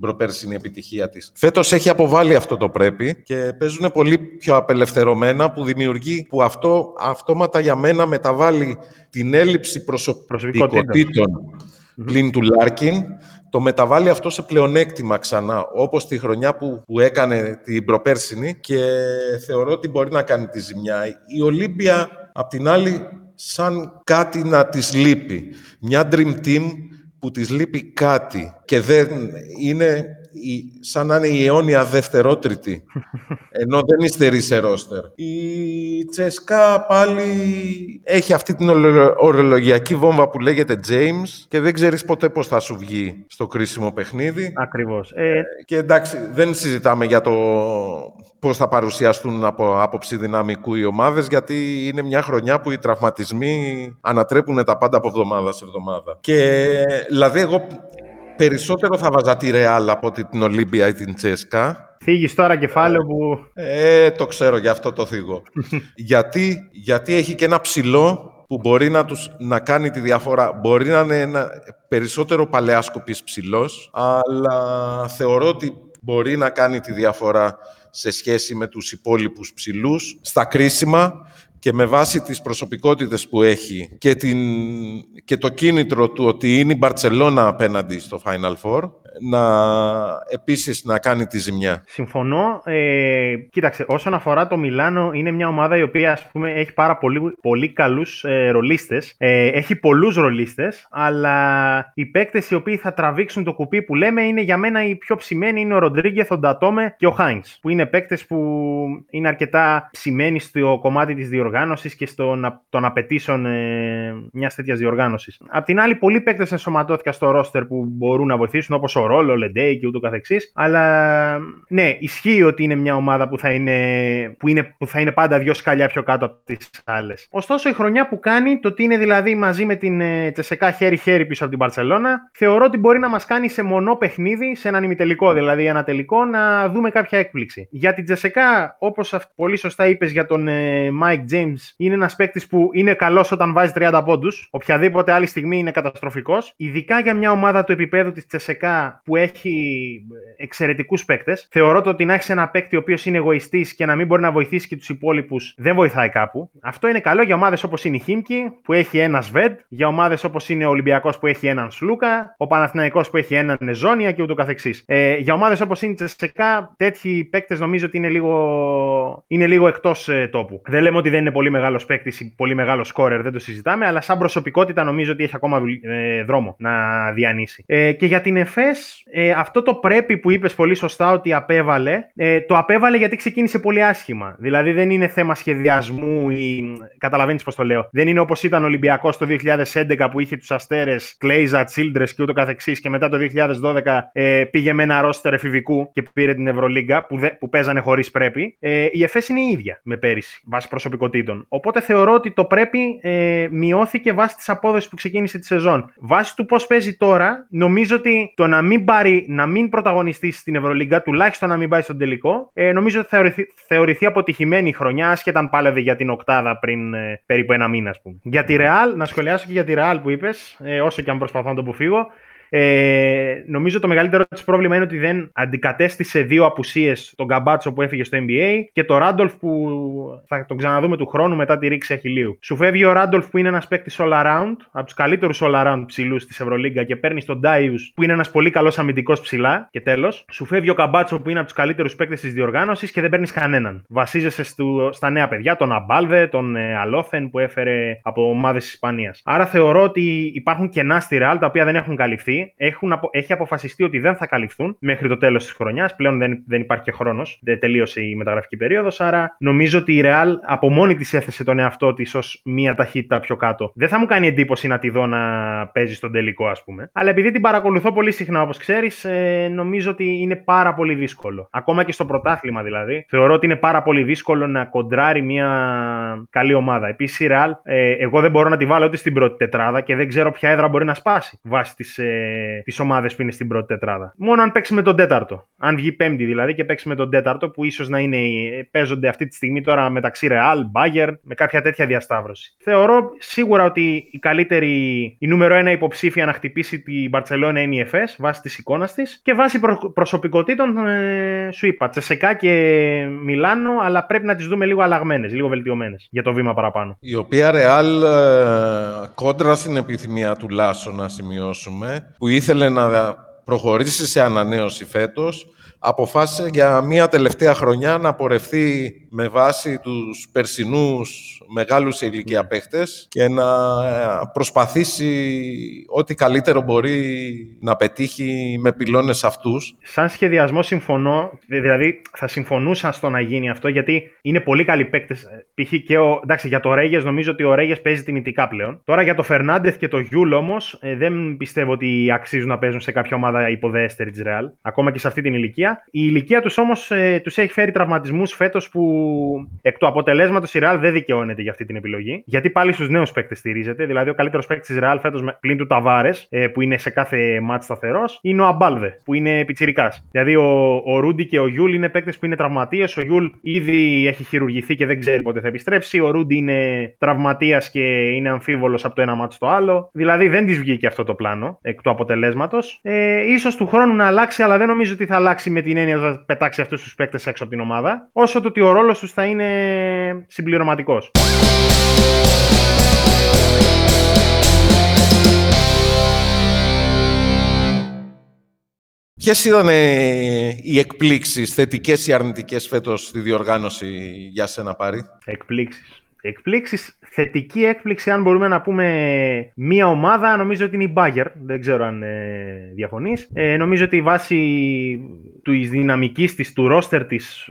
προπέρσινη επιτυχία της. Φέτος έχει αποβάλει αυτό το πρέπει και παίζουν πολύ πιο απελευθερωμένα, που δημιουργεί, που αυτό αυτόματα για μένα μεταβάλλει την έλλειψη προσωπικότητων πλην του Λάρκιν, το μεταβάλλει αυτό σε πλεονέκτημα ξανά, όπως τη χρονιά που έκανε την προπέρσινη, και θεωρώ ότι μπορεί να κάνει τη ζημιά. Η Ολύμπια, απ' την άλλη, σαν κάτι να της λείπει. Μια dream team που της λείπει κάτι και δεν είναι σαν να είναι η αιώνια δευτερότριτη, ενώ δεν υστερεί σε ρόστερ. Η ΤΣΣΚΑ πάλι έχει αυτή την ορολογιακή βόμβα που λέγεται James και δεν ξέρεις ποτέ πώς θα σου βγει στο κρίσιμο παιχνίδι. Ακριβώς. Και εντάξει, δεν συζητάμε για το πώς θα παρουσιαστούν από άποψη δυναμικού οι ομάδες, γιατί είναι μια χρονιά που οι τραυματισμοί ανατρέπουν τα πάντα από εβδομάδα σε εβδομάδα. Και δηλαδή εγώ περισσότερο θα βάζα τη Ρεάλ από την Ολύμπια ή την Τσέσκα. Θίγεις τώρα κεφάλαιο που... το ξέρω, γι' αυτό το θίγω. γιατί έχει και ένα ψηλό που μπορεί να κάνει τη διαφορά. Μπορεί να είναι ένα περισσότερο παλαιάσκοπης ψηλός, αλλά θεωρώ ότι μπορεί να κάνει τη διαφορά σε σχέση με τους υπόλοιπους ψηλούς στα κρίσιμα, και με βάση τις προσωπικότητες που έχει και, και το κίνητρο του ότι είναι η Μπαρτσελόνα απέναντι στο Final Four, επίσης να κάνει τη ζημιά. Συμφωνώ. Κοίταξε, όσον αφορά το Μιλάνο, είναι μια ομάδα η οποία, ας πούμε, έχει πάρα πολύ καλούς ρολίστες. Έχει πολλούς ρολίστες, αλλά οι παίκτες οι οποίοι θα τραβήξουν το κουπί που λέμε, είναι για μένα οι πιο ψημένοι, είναι ο Ροντρίγκεθ, ο Ντατόμε και ο Χάινς, που είναι παίκτες που είναι αρκετά ψημένοι στο κομμάτι της διοργάνωσης και των απαιτήσεων μιας τέτοιας διοργάνωσης. Απ' την άλλη, πολλοί παίκτες ενσωματώθηκαν στο ρόστερ που μπορούν να βοηθήσουν, όπως ο Ρόλο, ο Λεντέι και ούτω καθεξής. Αλλά ναι, ισχύει ότι είναι μια ομάδα που θα είναι πάντα δυο σκαλιά πιο κάτω από τις άλλες. Ωστόσο, η χρονιά που κάνει, το ότι είναι δηλαδή μαζί με την ΤΣΣΚΑ χέρι-χέρι πίσω από την Μπαρτσελόνα, θεωρώ ότι μπορεί να μας κάνει σε μονό παιχνίδι, σε έναν ημιτελικό, δηλαδή ένα τελικό, να δούμε κάποια έκπληξη. Για την ΤΣΣΚΑ, όπως πολύ σωστά είπες για τον Mike James, είναι ένας παίκτης που είναι καλός όταν βάζει 30 πόντους. Οποιαδήποτε άλλη στιγμή είναι καταστροφικός. Ειδικά για μια ομάδα του επίπεδου της ΤΣΣΚΑ, που έχει εξαιρετικούς παίκτες. Θεωρώ το ότι να έχεις ένα παίκτη ο οποίος είναι εγωιστής και να μην μπορεί να βοηθήσει και τους υπόλοιπους, δεν βοηθάει κάπου. Αυτό είναι καλό για ομάδες όπως είναι η Χίμκι, που έχει ένα Σβέντ, για ομάδες όπως είναι ο Ολυμπιακός, που έχει έναν Σλούκα, ο Παναθηναϊκός που έχει έναν Νεζόνια και ούτω καθεξής. Για ομάδες όπως είναι η ΤΣΣΚΑ, τέτοιοι παίκτες νομίζω ότι είναι λίγο εκτός τόπου. Δεν λέμε ότι δεν είναι πολύ μεγάλος παίκτης ή πολύ μεγάλος σκόρερ, δεν το συζητάμε, αλλά σαν προσωπικότητα νομίζω ότι έχει ακόμα δρόμο να διανύσει. Και για την Εφές, αυτό το πρέπει που είπες πολύ σωστά ότι απέβαλε, το απέβαλε γιατί ξεκίνησε πολύ άσχημα. Δηλαδή δεν είναι θέμα σχεδιασμού ή, καταλαβαίνεις πώς το λέω, δεν είναι όπως ήταν ο Ολυμπιακός το 2011 που είχε τους Αστέρες, Κλέιζα, Τσίλντρες και ούτω καθεξής, και μετά το 2012 πήγε με ένα ρόστερ εφηβικού και πήρε την Ευρωλίγκα που παίζανε χωρίς πρέπει. Η Εφές είναι η ίδια με πέρυσι βάσει προσωπικότητων. Οπότε θεωρώ ότι το πρέπει μειώθηκε βάσει της απόδοσης που ξεκίνησε τη σεζόν. Βάσει του πώς παίζει τώρα, νομίζω ότι το να μην πρωταγωνιστεί στην Ευρωλίγκα, τουλάχιστον να μην πάει στον τελικό, νομίζω ότι θεωρηθεί αποτυχημένη η χρονιά, άσχετα αν πάλευε για την οκτάδα πριν περίπου ένα μήνα, ας πούμε. Για τη Ρεάλ, να σχολιάσω και για τη Ρεάλ που είπες, όσο και αν προσπαθώ να το αποφύγω. Νομίζω το μεγαλύτερο της πρόβλημα είναι ότι δεν αντικατέστησε δύο απουσίες, τον Καμπάτσο που έφυγε στο NBA και τον Ράντολφ που θα τον ξαναδούμε του χρόνου μετά τη ρήξη αχιλλείου. Σου φεύγει ο Ράντολφ που είναι ένας παίκτης all around, από τους καλύτερους all around ψηλούς της Ευρωλίγκα, και παίρνει τον Τάιους που είναι ένας πολύ καλός αμυντικός ψηλά. Και τέλος, σου φεύγει ο Καμπάτσο που είναι από τους καλύτερους παίκτες της διοργάνωσης και δεν παίρνει κανέναν. Βασίζεσαι στα νέα παιδιά, τον Αμπάλβε, τον Αλόθεν που έφερε από ομάδες της Ισπανίας. Άρα θεωρώ ότι υπάρχουν κενά στη Ρεάλ τα οποία δεν έχουν καλυφθεί. καλυφθεί. Έχει αποφασιστεί ότι δεν θα καλυφθούν μέχρι το τέλος της χρονιάς. Πλέον δεν υπάρχει και χρόνος. Δεν τελείωσε η μεταγραφική περίοδος. Άρα νομίζω ότι η Ρεάλ από μόνη της έθεσε τον εαυτό της ως μία ταχύτητα πιο κάτω. Δεν θα μου κάνει εντύπωση να τη δω να παίζει στον τελικό, ας πούμε. Αλλά επειδή την παρακολουθώ πολύ συχνά, όπως ξέρεις, νομίζω ότι είναι πάρα πολύ δύσκολο. Ακόμα και στο πρωτάθλημα δηλαδή. Θεωρώ ότι είναι πάρα πολύ δύσκολο να κοντράρει μία καλή ομάδα. Επίσης η Ρεάλ, εγώ δεν μπορώ να τη βάλω ούτε στην πρώτη τετράδα και δεν ξέρω ποια έδρα μπορεί να σπάσει βάσει τις ομάδες που είναι στην πρώτη τετράδα. Μόνο αν παίξει με τον τέταρτο. Αν βγει πέμπτη δηλαδή και παίξει με τον τέταρτο, που ίσως να είναι, παίζονται αυτή τη στιγμή τώρα μεταξύ Ρεάλ, Bayern, με κάποια τέτοια διασταύρωση. Θεωρώ σίγουρα ότι η καλύτερη, η νούμερο 1 υποψήφια να χτυπήσει την Μπαρτσελόνα είναι η Εφές, βάσει τη εικόνα τη και βάσει προσωπικότητων, σου είπα, ΤΣΣΚΑ και Μιλάνο, αλλά πρέπει να τις δούμε λίγο αλλαγμένες, λίγο βελτιωμένες για το βήμα παραπάνω. Η οποία Ρεάλ, κόντρα στην επιθυμία του Λάσο, να σημειώσουμε, που ήθελε να προχωρήσει σε ανανέωση φέτος, αποφάσισε για μία τελευταία χρονιά να πορευθεί με βάση τους περσινούς μεγάλους σε ηλικία παίχτες και να προσπαθήσει ό,τι καλύτερο μπορεί να πετύχει με πυλώνες αυτούς. Σαν σχεδιασμό συμφωνώ, δηλαδή θα συμφωνούσα στο να γίνει αυτό, γιατί είναι πολύ καλοί παίκτες. Π.χ. και εντάξει, για το Ρέγες νομίζω ότι ο Ρέγες παίζει τιμητικά πλέον. Τώρα για το Φερνάντεθ και το Γιούλ όμως δεν πιστεύω ότι αξίζουν να παίζουν σε κάποια ομάδα υποδέστερη της Ρεάλ, ακόμα και σε αυτή την ηλικία. Η ηλικία τους όμως τους έχει φέρει τραυματισμούς φέτος που εκ του αποτελέσματος η Ρεάλ δεν δικαιώνεται για αυτή την επιλογή. Γιατί πάλι στους νέους παίκτες στηρίζεται. Δηλαδή, ο καλύτερος παίκτης της Ρεάλ φέτος πλην του Ταβάρες, που είναι σε κάθε μάτς σταθερός, είναι ο Αμπάλδε, που είναι πιτσιρικάς. Δηλαδή, ο Ρούντι και ο Γιούλ είναι παίκτες που είναι τραυματίες. Ο Γιούλ ήδη έχει χειρουργηθεί και δεν ξέρει πότε θα επιστρέψει. Ο Ρούντι είναι τραυματίας και είναι αμφίβολος από το ένα μάτς στο άλλο. Δηλαδή, δεν της βγήκε αυτό το πλάνο εκ του αποτελέσματος. Ίσως του χρόνου να αλλάξει, αλλά δεν νομίζω ότι θα αλλάξει με την έννοια ότι θα πετάξει αυτούς τους παίκτες έξω από την ομάδα. Όσο το ότι ο ρόλος τους θα είναι συμπληρωματικός. Ποιες ήταν οι εκπλήξεις, θετικές ή αρνητικές φέτος στη διοργάνωση για σένα, Πάρη? Εκπλήξεις, θετική έκπληξη, αν μπορούμε να πούμε μία ομάδα, νομίζω ότι είναι η Bayern. Δεν ξέρω αν διαφωνείς. Νομίζω ότι η βάση της δυναμικής της, του ρόστερ της,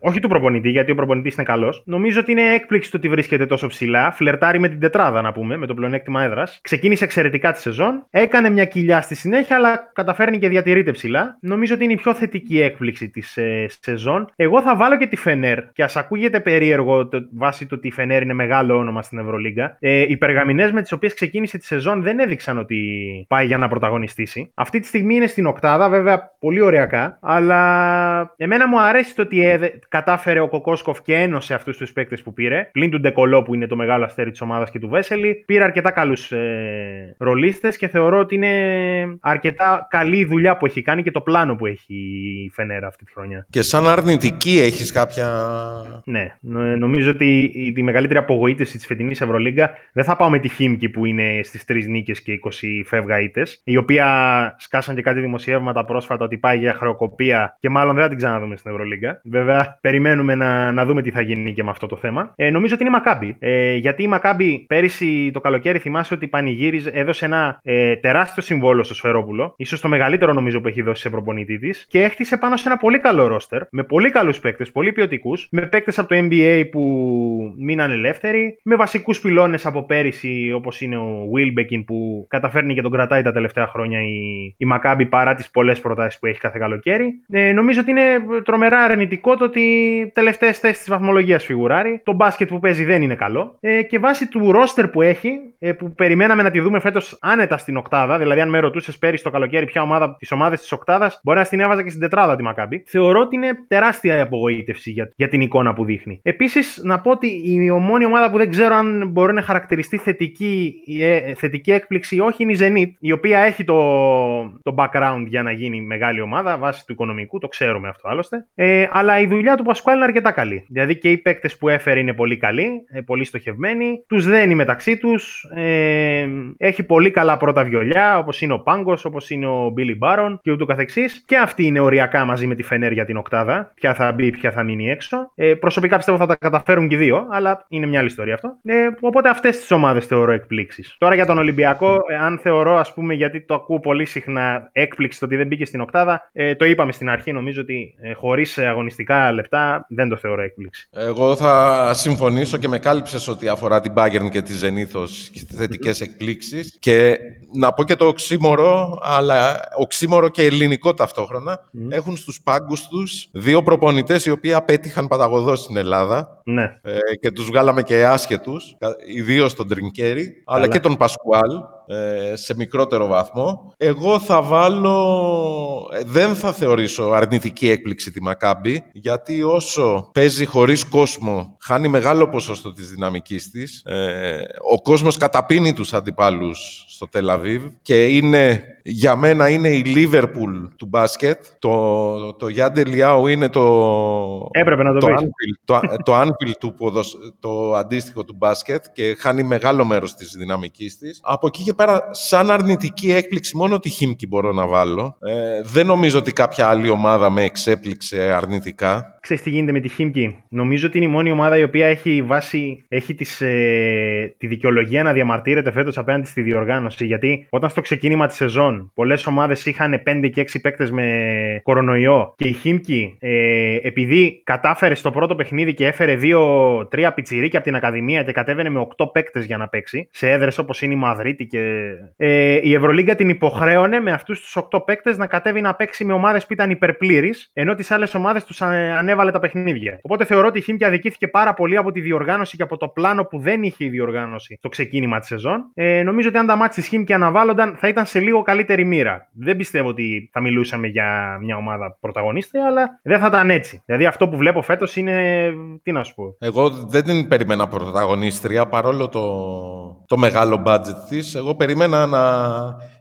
όχι του προπονητή, γιατί ο προπονητής είναι καλός, νομίζω ότι είναι έκπληξη το ότι βρίσκεται τόσο ψηλά. Φλερτάρει με την τετράδα, να πούμε, με το πλεονέκτημα έδρας. Ξεκίνησε εξαιρετικά τη σεζόν. Έκανε μια κοιλιά στη συνέχεια, αλλά καταφέρνει και διατηρείται ψηλά. Νομίζω ότι είναι η πιο θετική έκπληξη της σεζόν. Εγώ θα βάλω και τη Φενέρ. Και ας ακούγεται περίεργο βάσει το ότι Φενέρ είναι μεγάλο όνομα στην Ευρωλίγκα. Οι περγαμηνές με τις οποίες ξεκίνησε τη σεζόν δεν έδειξαν ότι πάει για να πρωταγωνιστήσει. Αυτή τη στιγμή είναι στην οκτάδα, βέβαια πολύ ωριακά, αλλά εμένα μου αρέσει το ότι κατάφερε ο Κοκόσκοφ και ένωσε αυτούς τους παίκτες που πήρε. Πλην του Ντεκολό, που είναι το μεγάλο αστέρι της ομάδας, και του Βέσελη, πήρε αρκετά καλούς ρολίστες και θεωρώ ότι είναι αρκετά καλή η δουλειά που έχει κάνει και το πλάνο που έχει η Φενέρ αυτή τη χρονιά. Και σαν αρνητική, έχεις κάποια? Ναι, νομίζω ότι η μεγαλύτερη απογοήτευση της φετινής Ευρωλίγκα, δεν θα πάω με τη Χίμκι που είναι στις 3 νίκες και 20 φεύγα ήττες, η οποία σκάσαν και κάτι δημοσιεύματα πρόσφατα ότι πάει για χρεοκοπία και μάλλον δεν θα την ξαναδούμε στην Ευρωλίγκα. Βέβαια, περιμένουμε να δούμε τι θα γίνει και με αυτό το θέμα. Νομίζω ότι είναι η Μακάμπι. Γιατί η Μακάμπι πέρυσι το καλοκαίρι, θυμάσαι ότι πανηγύριζε, έδωσε ένα τεράστιο συμβόλαιο στο Σφερόπουλο, ίσως το μεγαλύτερο νομίζω που έχει δώσει σε προπονητή της, και έχτισε πάνω σε ένα πολύ καλό ρόστερ με πολύ καλούς παίκτες, πολύ ποιοτικούς, με παίκτες από το NBA που μείναν ελεύθεροι, με βασικούς πυλώνες από πέρυσι, όπως είναι ο Βίλμπεκιν που καταφέρνει και τον κρατάει τα τελευταία χρόνια η Μακάμπι παρά τις πολλές προτάσεις που έχει κάθε καλοκαίρι. Νομίζω ότι είναι τρομερά αρνητικό το ότι τελευταίες θέσεις της βαθμολογίας φιγουράρει. Το μπάσκετ που παίζει δεν είναι καλό. Και βάσει του ρόστερ που έχει, που περιμέναμε να τη δούμε φέτος άνετα στην οκτάδα, δηλαδή αν με ρωτούσες πέρυσι το καλοκαίρι ποια ομάδα τις ομάδες της οκτάδας, μπορεί να την έβαζα και στην τετράδα τη Μακάμπι. Θεωρώ ότι είναι τεράστια η απογοήτευση για την εικόνα που δείχνει. Επίσης, να πω ότι η μόνη ομάδα που δεν ξέρω αν μπορεί να χαρακτηριστεί θετική έκπληξη ή όχι είναι η Ζενίτ, η οποία έχει το background για να γίνει μεγάλη ομάδα βάσει του οικονομικού, το ξέρουμε αυτό άλλωστε. Αλλά η δουλειά του Πασκουάλ είναι αρκετά καλή. Δηλαδή και οι παίκτες που έφερε είναι πολύ καλοί, πολύ στοχευμένοι, τους δένει μεταξύ τους. Έχει πολύ καλά πρώτα βιολιά, όπως είναι ο Πάγκος, όπως είναι ο Μπίλι Μπάρον και ούτω καθεξής. Και αυτή είναι οριακά μαζί με τη Φενέρ για την οκτάδα. Ποια θα μπει, ποια θα μείνει έξω. Προσωπικά πιστεύω θα τα καταφέρουν και οι δύο, αλλά είναι μια άλλη ιστορία αυτό. Οπότε αυτές τις ομάδες θεωρώ εκπλήξεις. Τώρα για τον Ολυμπιακό, αν θεωρώ, ας πούμε, γιατί το ακούω πολύ συχνά έκπληξη το ότι δεν μπήκε στην οκτάδα, το είπαμε στην αρχή, νομίζω ότι χωρίς αγωνιστικά λεπτά δεν το θεωρώ έκπληξη. Εγώ θα συμφωνήσω και με κάλυψες ότι αφορά την Bayern και τη Ζενίτ ως θετικές εκπλήξεις. Και να πω και το οξύμορο, αλλά οξύμορο και ελληνικό ταυτόχρονα. Έχουν στους πάγκους τους δύο προπονητές οι οποίοι απέτυχαν παταγωδώς στην Ελλάδα. Ναι. Και τους βγάλαμε και άσχετους, ιδίως τον Τρινκέρι, αλλά και τον Πασκουάλ, σε μικρότερο βαθμό. Εγώ θα βάλω... Δεν θα θεωρήσω αρνητική έκπληξη τη Μακάμπι, γιατί όσο παίζει χωρίς κόσμο, χάνει μεγάλο ποσοστό της δυναμικής της. Ο κόσμος καταπίνει τους αντιπάλους στο Τελ Αβίβ και είναι... Για μένα είναι η Λίβερπουλ του μπάσκετ. Το Γιάντε Λιάου είναι το Anfield το αντίστοιχο του μπάσκετ και χάνει μεγάλο μέρος της δυναμικής της. Από εκεί και πέρα, σαν αρνητική έκπληξη, μόνο τη Χίμκι μπορώ να βάλω. Δεν νομίζω ότι κάποια άλλη ομάδα με εξέπληξε αρνητικά. Ξέρεις τι γίνεται με τη Χίμκι? Νομίζω ότι είναι η μόνη ομάδα η οποία έχει τη δικαιολογία να διαμαρτύρεται φέτος απέναντι στη διοργάνωση. Γιατί όταν στο ξεκίνημα τη σεζόν πολλές ομάδες είχαν 5 και 6 παίκτες με κορονοϊό και η Χίμκι, επειδή κατάφερε στο πρώτο παιχνίδι και έφερε 2-3 πιτσιρίκια από την Ακαδημία και κατέβαινε με 8 παίκτες για να παίξει σε έδρες όπως είναι η Μαδρίτη και... η Ευρωλίγκα την υποχρέωνε με αυτούς τους 8 παίκτες να κατέβει να παίξει με ομάδες που ήταν υπερπλήρεις, ενώ τις άλλες ομάδες τους ανέβαλε τα παιχνίδια. Οπότε θεωρώ ότι η Χίμκι αδικήθηκε πάρα πολύ από τη διοργάνωση και από το πλάνο που δεν είχε η διοργάνωση στο ξεκίνημα τη σεζόν. Νομίζω ότι αν τα μάτια τη Χίμκι αναβάλλονταν, θα ήταν σε λίγο καλύτερη μοίρα. Δεν πιστεύω ότι θα μιλούσαμε για μια ομάδα πρωταγωνίστρια, αλλά δεν θα ήταν έτσι. Δηλαδή αυτό που βλέπω φέτος είναι... Τι να σου πω. Εγώ δεν την περίμενα πρωταγωνίστρια, παρόλο το μεγάλο budget της. Εγώ περίμενα να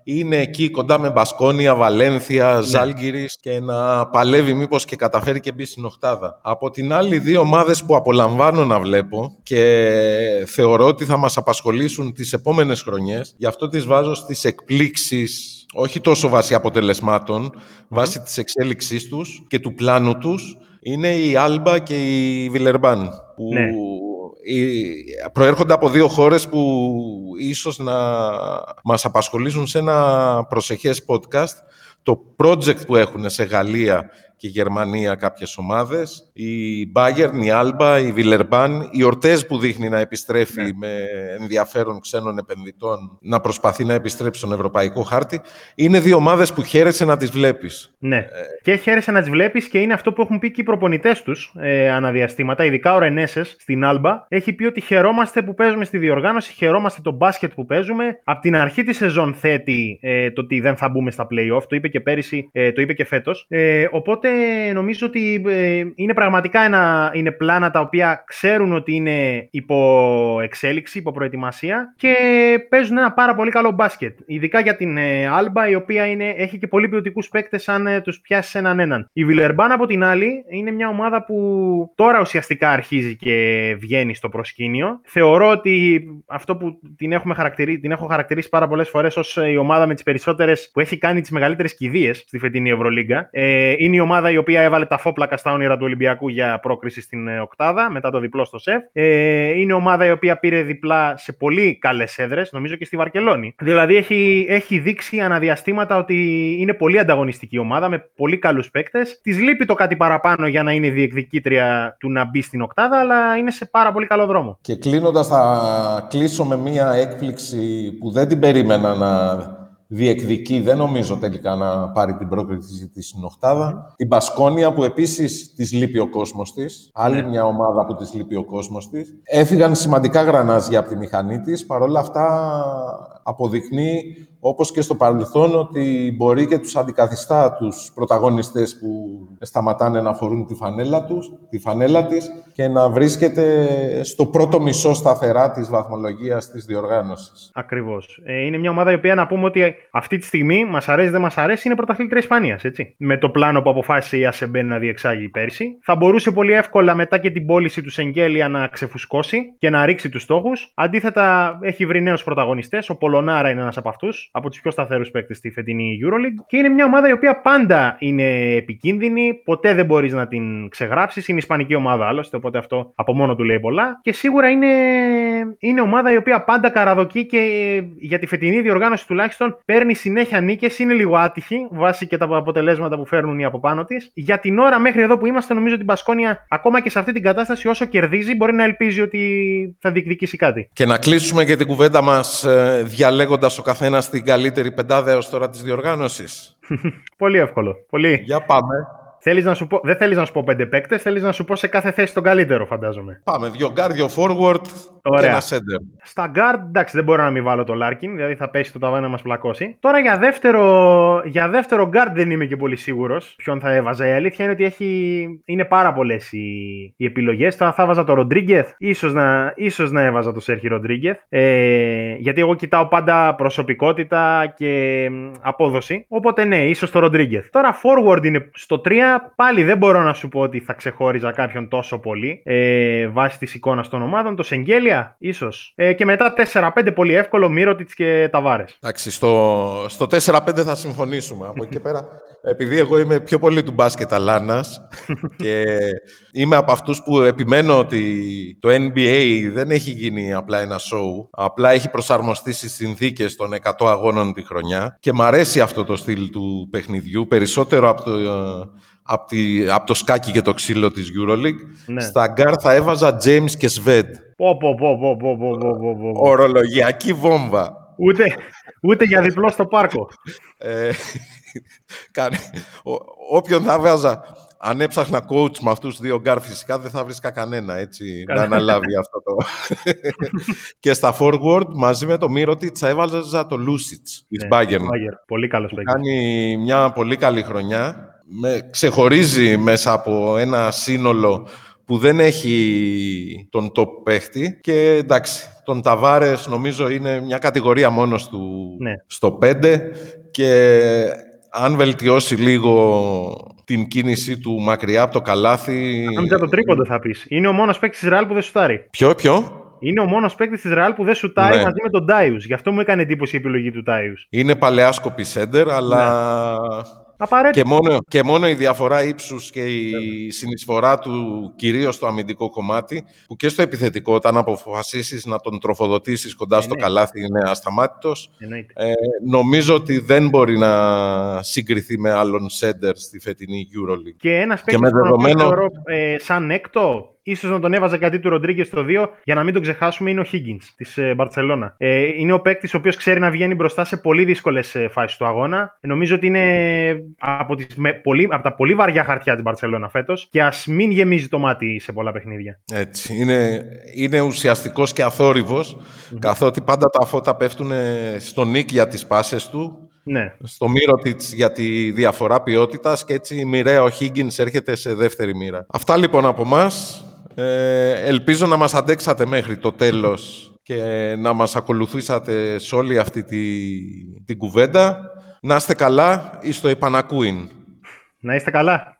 είναι εκεί κοντά με Μπασκόνια, Βαλένθια, Ζάλγκιρις και να παλεύει μήπως και καταφέρει και μπει στην οκτάδα. Από την άλλη, δύο ομάδες που απολαμβάνω να βλέπω και θεωρώ ότι θα μας απασχολήσουν τις επόμενες χρονιές, γι' αυτό τις βάζω στις εκπλήξεις. Όχι τόσο βάσει αποτελεσμάτων, βάσει της εξέλιξής τους και του πλάνου τους, είναι η Άλμπα και η Βιλερμπάν, που προέρχονται από δύο χώρες που ίσως να μας απασχολήσουν σε ένα προσεχές podcast. Το project που έχουν σε Γαλλία και Γερμανία κάποιες ομάδες, η Bayern, η Άλμπα, η Βιλερμπάν, οι ορτές που δείχνει να επιστρέφει με ενδιαφέρον ξένων επενδυτών, να προσπαθεί να επιστρέψει στον ευρωπαϊκό χάρτη, είναι δύο ομάδες που χαίρεσαι να τις βλέπεις. Ναι, και χαίρεσαι να τις βλέπεις και είναι αυτό που έχουν πει και οι προπονητές τους αναδιαστήματα, ειδικά ο Ρενέσες στην Άλμπα, έχει πει ότι χαιρόμαστε που παίζουμε στη διοργάνωση, χαιρόμαστε το μπάσκετ που παίζουμε. Από την αρχή τη σεζόν θέτει το ότι δεν θα μπούμε στα play-off, το είπε και πέρυσι, το είπε και φέτος. Οπότε νομίζω ότι είναι πραγματικά είναι πλάνα τα οποία ξέρουν ότι είναι υπό εξέλιξη, υπό προετοιμασία και παίζουν ένα πάρα πολύ καλό μπάσκετ. Ειδικά για την Άλμπα, η οποία έχει και πολύ ποιοτικούς παίκτες αν τους πιάσει έναν. Η Βιλερμπάν, από την άλλη, είναι μια ομάδα που τώρα ουσιαστικά αρχίζει και βγαίνει στο προσκήνιο. Θεωρώ ότι αυτό που την έχω χαρακτηρίσει πάρα πολλές φορές ως η ομάδα με τις περισσότερες που έχει κάνει τις μεγαλύτερες κηδείες στη φετινή Ευρωλίγκα. Είναι η ομάδα η οποία έβαλε τα φόπλακα στα όνειρα του Ολυμπιακού για πρόκριση στην οκτάδα, μετά το διπλό στο ΣΕΦ. Είναι ομάδα η οποία πήρε διπλά σε πολύ καλές έδρες, νομίζω και στη Βαρκελόνη. Δηλαδή έχει δείξει αναδιαστήματα ότι είναι πολύ ανταγωνιστική ομάδα, με πολύ καλούς παίκτες. Της λείπει το κάτι παραπάνω για να είναι διεκδικήτρια του να μπει στην οκτάδα, αλλά είναι σε πάρα πολύ καλό δρόμο. Και κλείνοντας, θα κλείσω με μία έκπληξη που δεν την περίμενα να διεκδικεί, δεν νομίζω τελικά να πάρει την πρόκριση της στην οκτάδα. Η Μπασκόνια, που επίσης της λείπει ο κόσμος της. Άλλη μια ομάδα που της λείπει ο κόσμος της. Έφυγαν σημαντικά γρανάζια από τη μηχανή της. Παρ' όλα αυτά αποδεικνύει, όπως και στο παρελθόν, ότι μπορεί και τους αντικαθιστά τους πρωταγωνιστές που σταματάνε να φορούν τη φανέλα της και να βρίσκεται στο πρώτο μισό σταθερά της βαθμολογίας της διοργάνωσης. Ακριβώς. Είναι μια ομάδα η οποία, να πούμε ότι αυτή τη στιγμή, μας αρέσει δεν μας αρέσει, είναι πρωταθλήτρια Ισπανίας, έτσι. Με το πλάνο που αποφάσισε η Ασεμπέν να διεξάγει πέρσι. Θα μπορούσε πολύ εύκολα μετά και την πώληση του Σενγκέλια να ξεφουσκώσει και να ρίξει τους στόχους. Αντίθετα, έχει βρει νέους πρωταγωνιστές. Ο Πολωνάρα είναι ένας από αυτούς. από τους πιο σταθερούς παίκτες στη φετινή EuroLeague και είναι μια ομάδα η οποία πάντα είναι επικίνδυνη, ποτέ δεν μπορείς να την ξεγράψεις, είναι ισπανική ομάδα άλλωστε, οπότε αυτό από μόνο του λέει πολλά και σίγουρα είναι ομάδα η οποία πάντα καραδοκεί και για τη φετινή διοργάνωση τουλάχιστον παίρνει συνέχεια νίκες, είναι λίγο άτυχη βάσει και τα αποτελέσματα που φέρνουν οι από πάνω της. Για την ώρα μέχρι εδώ που είμαστε νομίζω ότι η Μπασκόνια ακόμα και σε αυτή την κατάσταση όσο κερδίζει μπορεί να ελπίζει ότι θα διεκδικήσει κάτι. Και να κλείσουμε και την κουβέντα μας διαλέγοντας ο καθένας την καλύτερη πεντάδα έως τώρα της διοργάνωσης. Πολύ εύκολο. Πολύ. Για πάμε. Δεν θέλεις να σου πω 5 παίκτες, θέλεις να σου πω σε κάθε θέση τον καλύτερο, φαντάζομαι. Πάμε. 2 guard, 2 forward. Ωραία. Και ένα center. Στα guard, εντάξει, δεν μπορώ να μην βάλω το Λάρκιν, δηλαδή θα πέσει το ταβάνι να μας πλακώσει. Τώρα για δεύτερο guard δεν είμαι και πολύ σίγουρος ποιον θα έβαζα. Η αλήθεια είναι ότι είναι πάρα πολλές οι επιλογές. Τώρα θα έβαζα το Ροντρίγκεθ, ίσως να έβαζα το Σέρχι Ροντρίγκεθ. Γιατί εγώ κοιτάω πάντα προσωπικότητα και απόδοση. Οπότε ναι, ίσως το Ροντρίγκεθ. Τώρα forward είναι στο 3. Πάλι δεν μπορώ να σου πω ότι θα ξεχώριζα κάποιον τόσο πολύ βάσει τη εικόνα των ομάδων. Το Σεγγέλια, ίσως. Και μετά 4-5 πολύ εύκολο, Μύρωτιτς και Ταβάρες. Εντάξει, στο 4-5 θα συμφωνήσουμε. Από εκεί και πέρα, επειδή εγώ είμαι πιο πολύ του μπάσκετ αλάνας και είμαι από αυτούς που επιμένω ότι το NBA δεν έχει γίνει απλά ένα show. Απλά έχει προσαρμοστεί στις συνθήκες των 100 αγώνων τη χρονιά και μ' αρέσει αυτό το στυλ του παιχνιδιού περισσότερο από το. Από το σκάκι και το ξύλο της EuroLeague. Ναι. Στα γκάρ θα έβαζα James και Σβέντ. Ορολογιακή βόμβα. Ούτε για διπλό στο πάρκο. Όποιον θα έβαζα, αν έψαχνα coach με αυτούς τους 2 γκάρ φυσικά δεν θα βρίσκα κανένα, έτσι, να αναλάβει αυτό το. Και στα forward μαζί με το Μύρωτιτς θα έβαζα το Λούσιτς της Bayern. Πολύ καλός παίκτης. Κάνει μια πολύ καλή χρονιά. Ξεχωρίζει μέσα από ένα σύνολο που δεν έχει τον top παίχτη και εντάξει, τον Ταβάρες νομίζω είναι μια κατηγορία μόνος του, ναι, στο 5 και αν βελτιώσει λίγο την κίνηση του μακριά από το καλάθι... Αν για το τρίποντο θα πεις. Είναι ο μόνος παίκτης της Ρεάλ που δεν σουτάρει. Ποιο? Είναι ο μόνος παίκτης της Ρεάλ που δεν σουτάρει, ναι, μαζί με τον Τάιους. Γι' αυτό μου έκανε εντύπωση η επιλογή του Τάιους. Είναι παλαιάσκοπη σέντερ, αλλά... Ναι. Και μόνο η διαφορά ύψους και η συνεισφορά του κυρίως στο αμυντικό κομμάτι, που και στο επιθετικό, όταν αποφασίσεις να τον τροφοδοτήσεις κοντά στο καλάθι, είναι ασταμάτητος. Νομίζω ότι δεν μπορεί να συγκριθεί με άλλον σέντερ στη φετινή EuroLeague. Και ένας παίκτης δεδομένο... σαν έκτο... Ίσως να τον έβαζα κάτι του Ροντρίγκε στο 2, για να μην τον ξεχάσουμε, είναι ο Χίγκινς της Μπαρτσελόνα. Είναι ο παίκτης ο οποίος ξέρει να βγαίνει μπροστά σε πολύ δύσκολες φάσεις του αγώνα. Νομίζω ότι είναι από τα πολύ βαριά χαρτιά της Μπαρτσελόνα φέτος και ας μην γεμίζει το μάτι σε πολλά παιχνίδια. Έτσι. Είναι ουσιαστικός και αθόρυβος, καθότι πάντα τα φώτα πέφτουν στον Νίκ για τις πάσες του. Ναι. Στο Μύρωτιτς για τη διαφορά ποιότητας και έτσι η μοιραία ο Higgins έρχεται σε δεύτερη μοίρα. Αυτά λοιπόν από μας. Ελπίζω να μας αντέξατε μέχρι το τέλος και να μας ακολουθήσατε σε όλη αυτή την κουβέντα. Να είστε καλά, εις το επανακούειν. Να είστε καλά.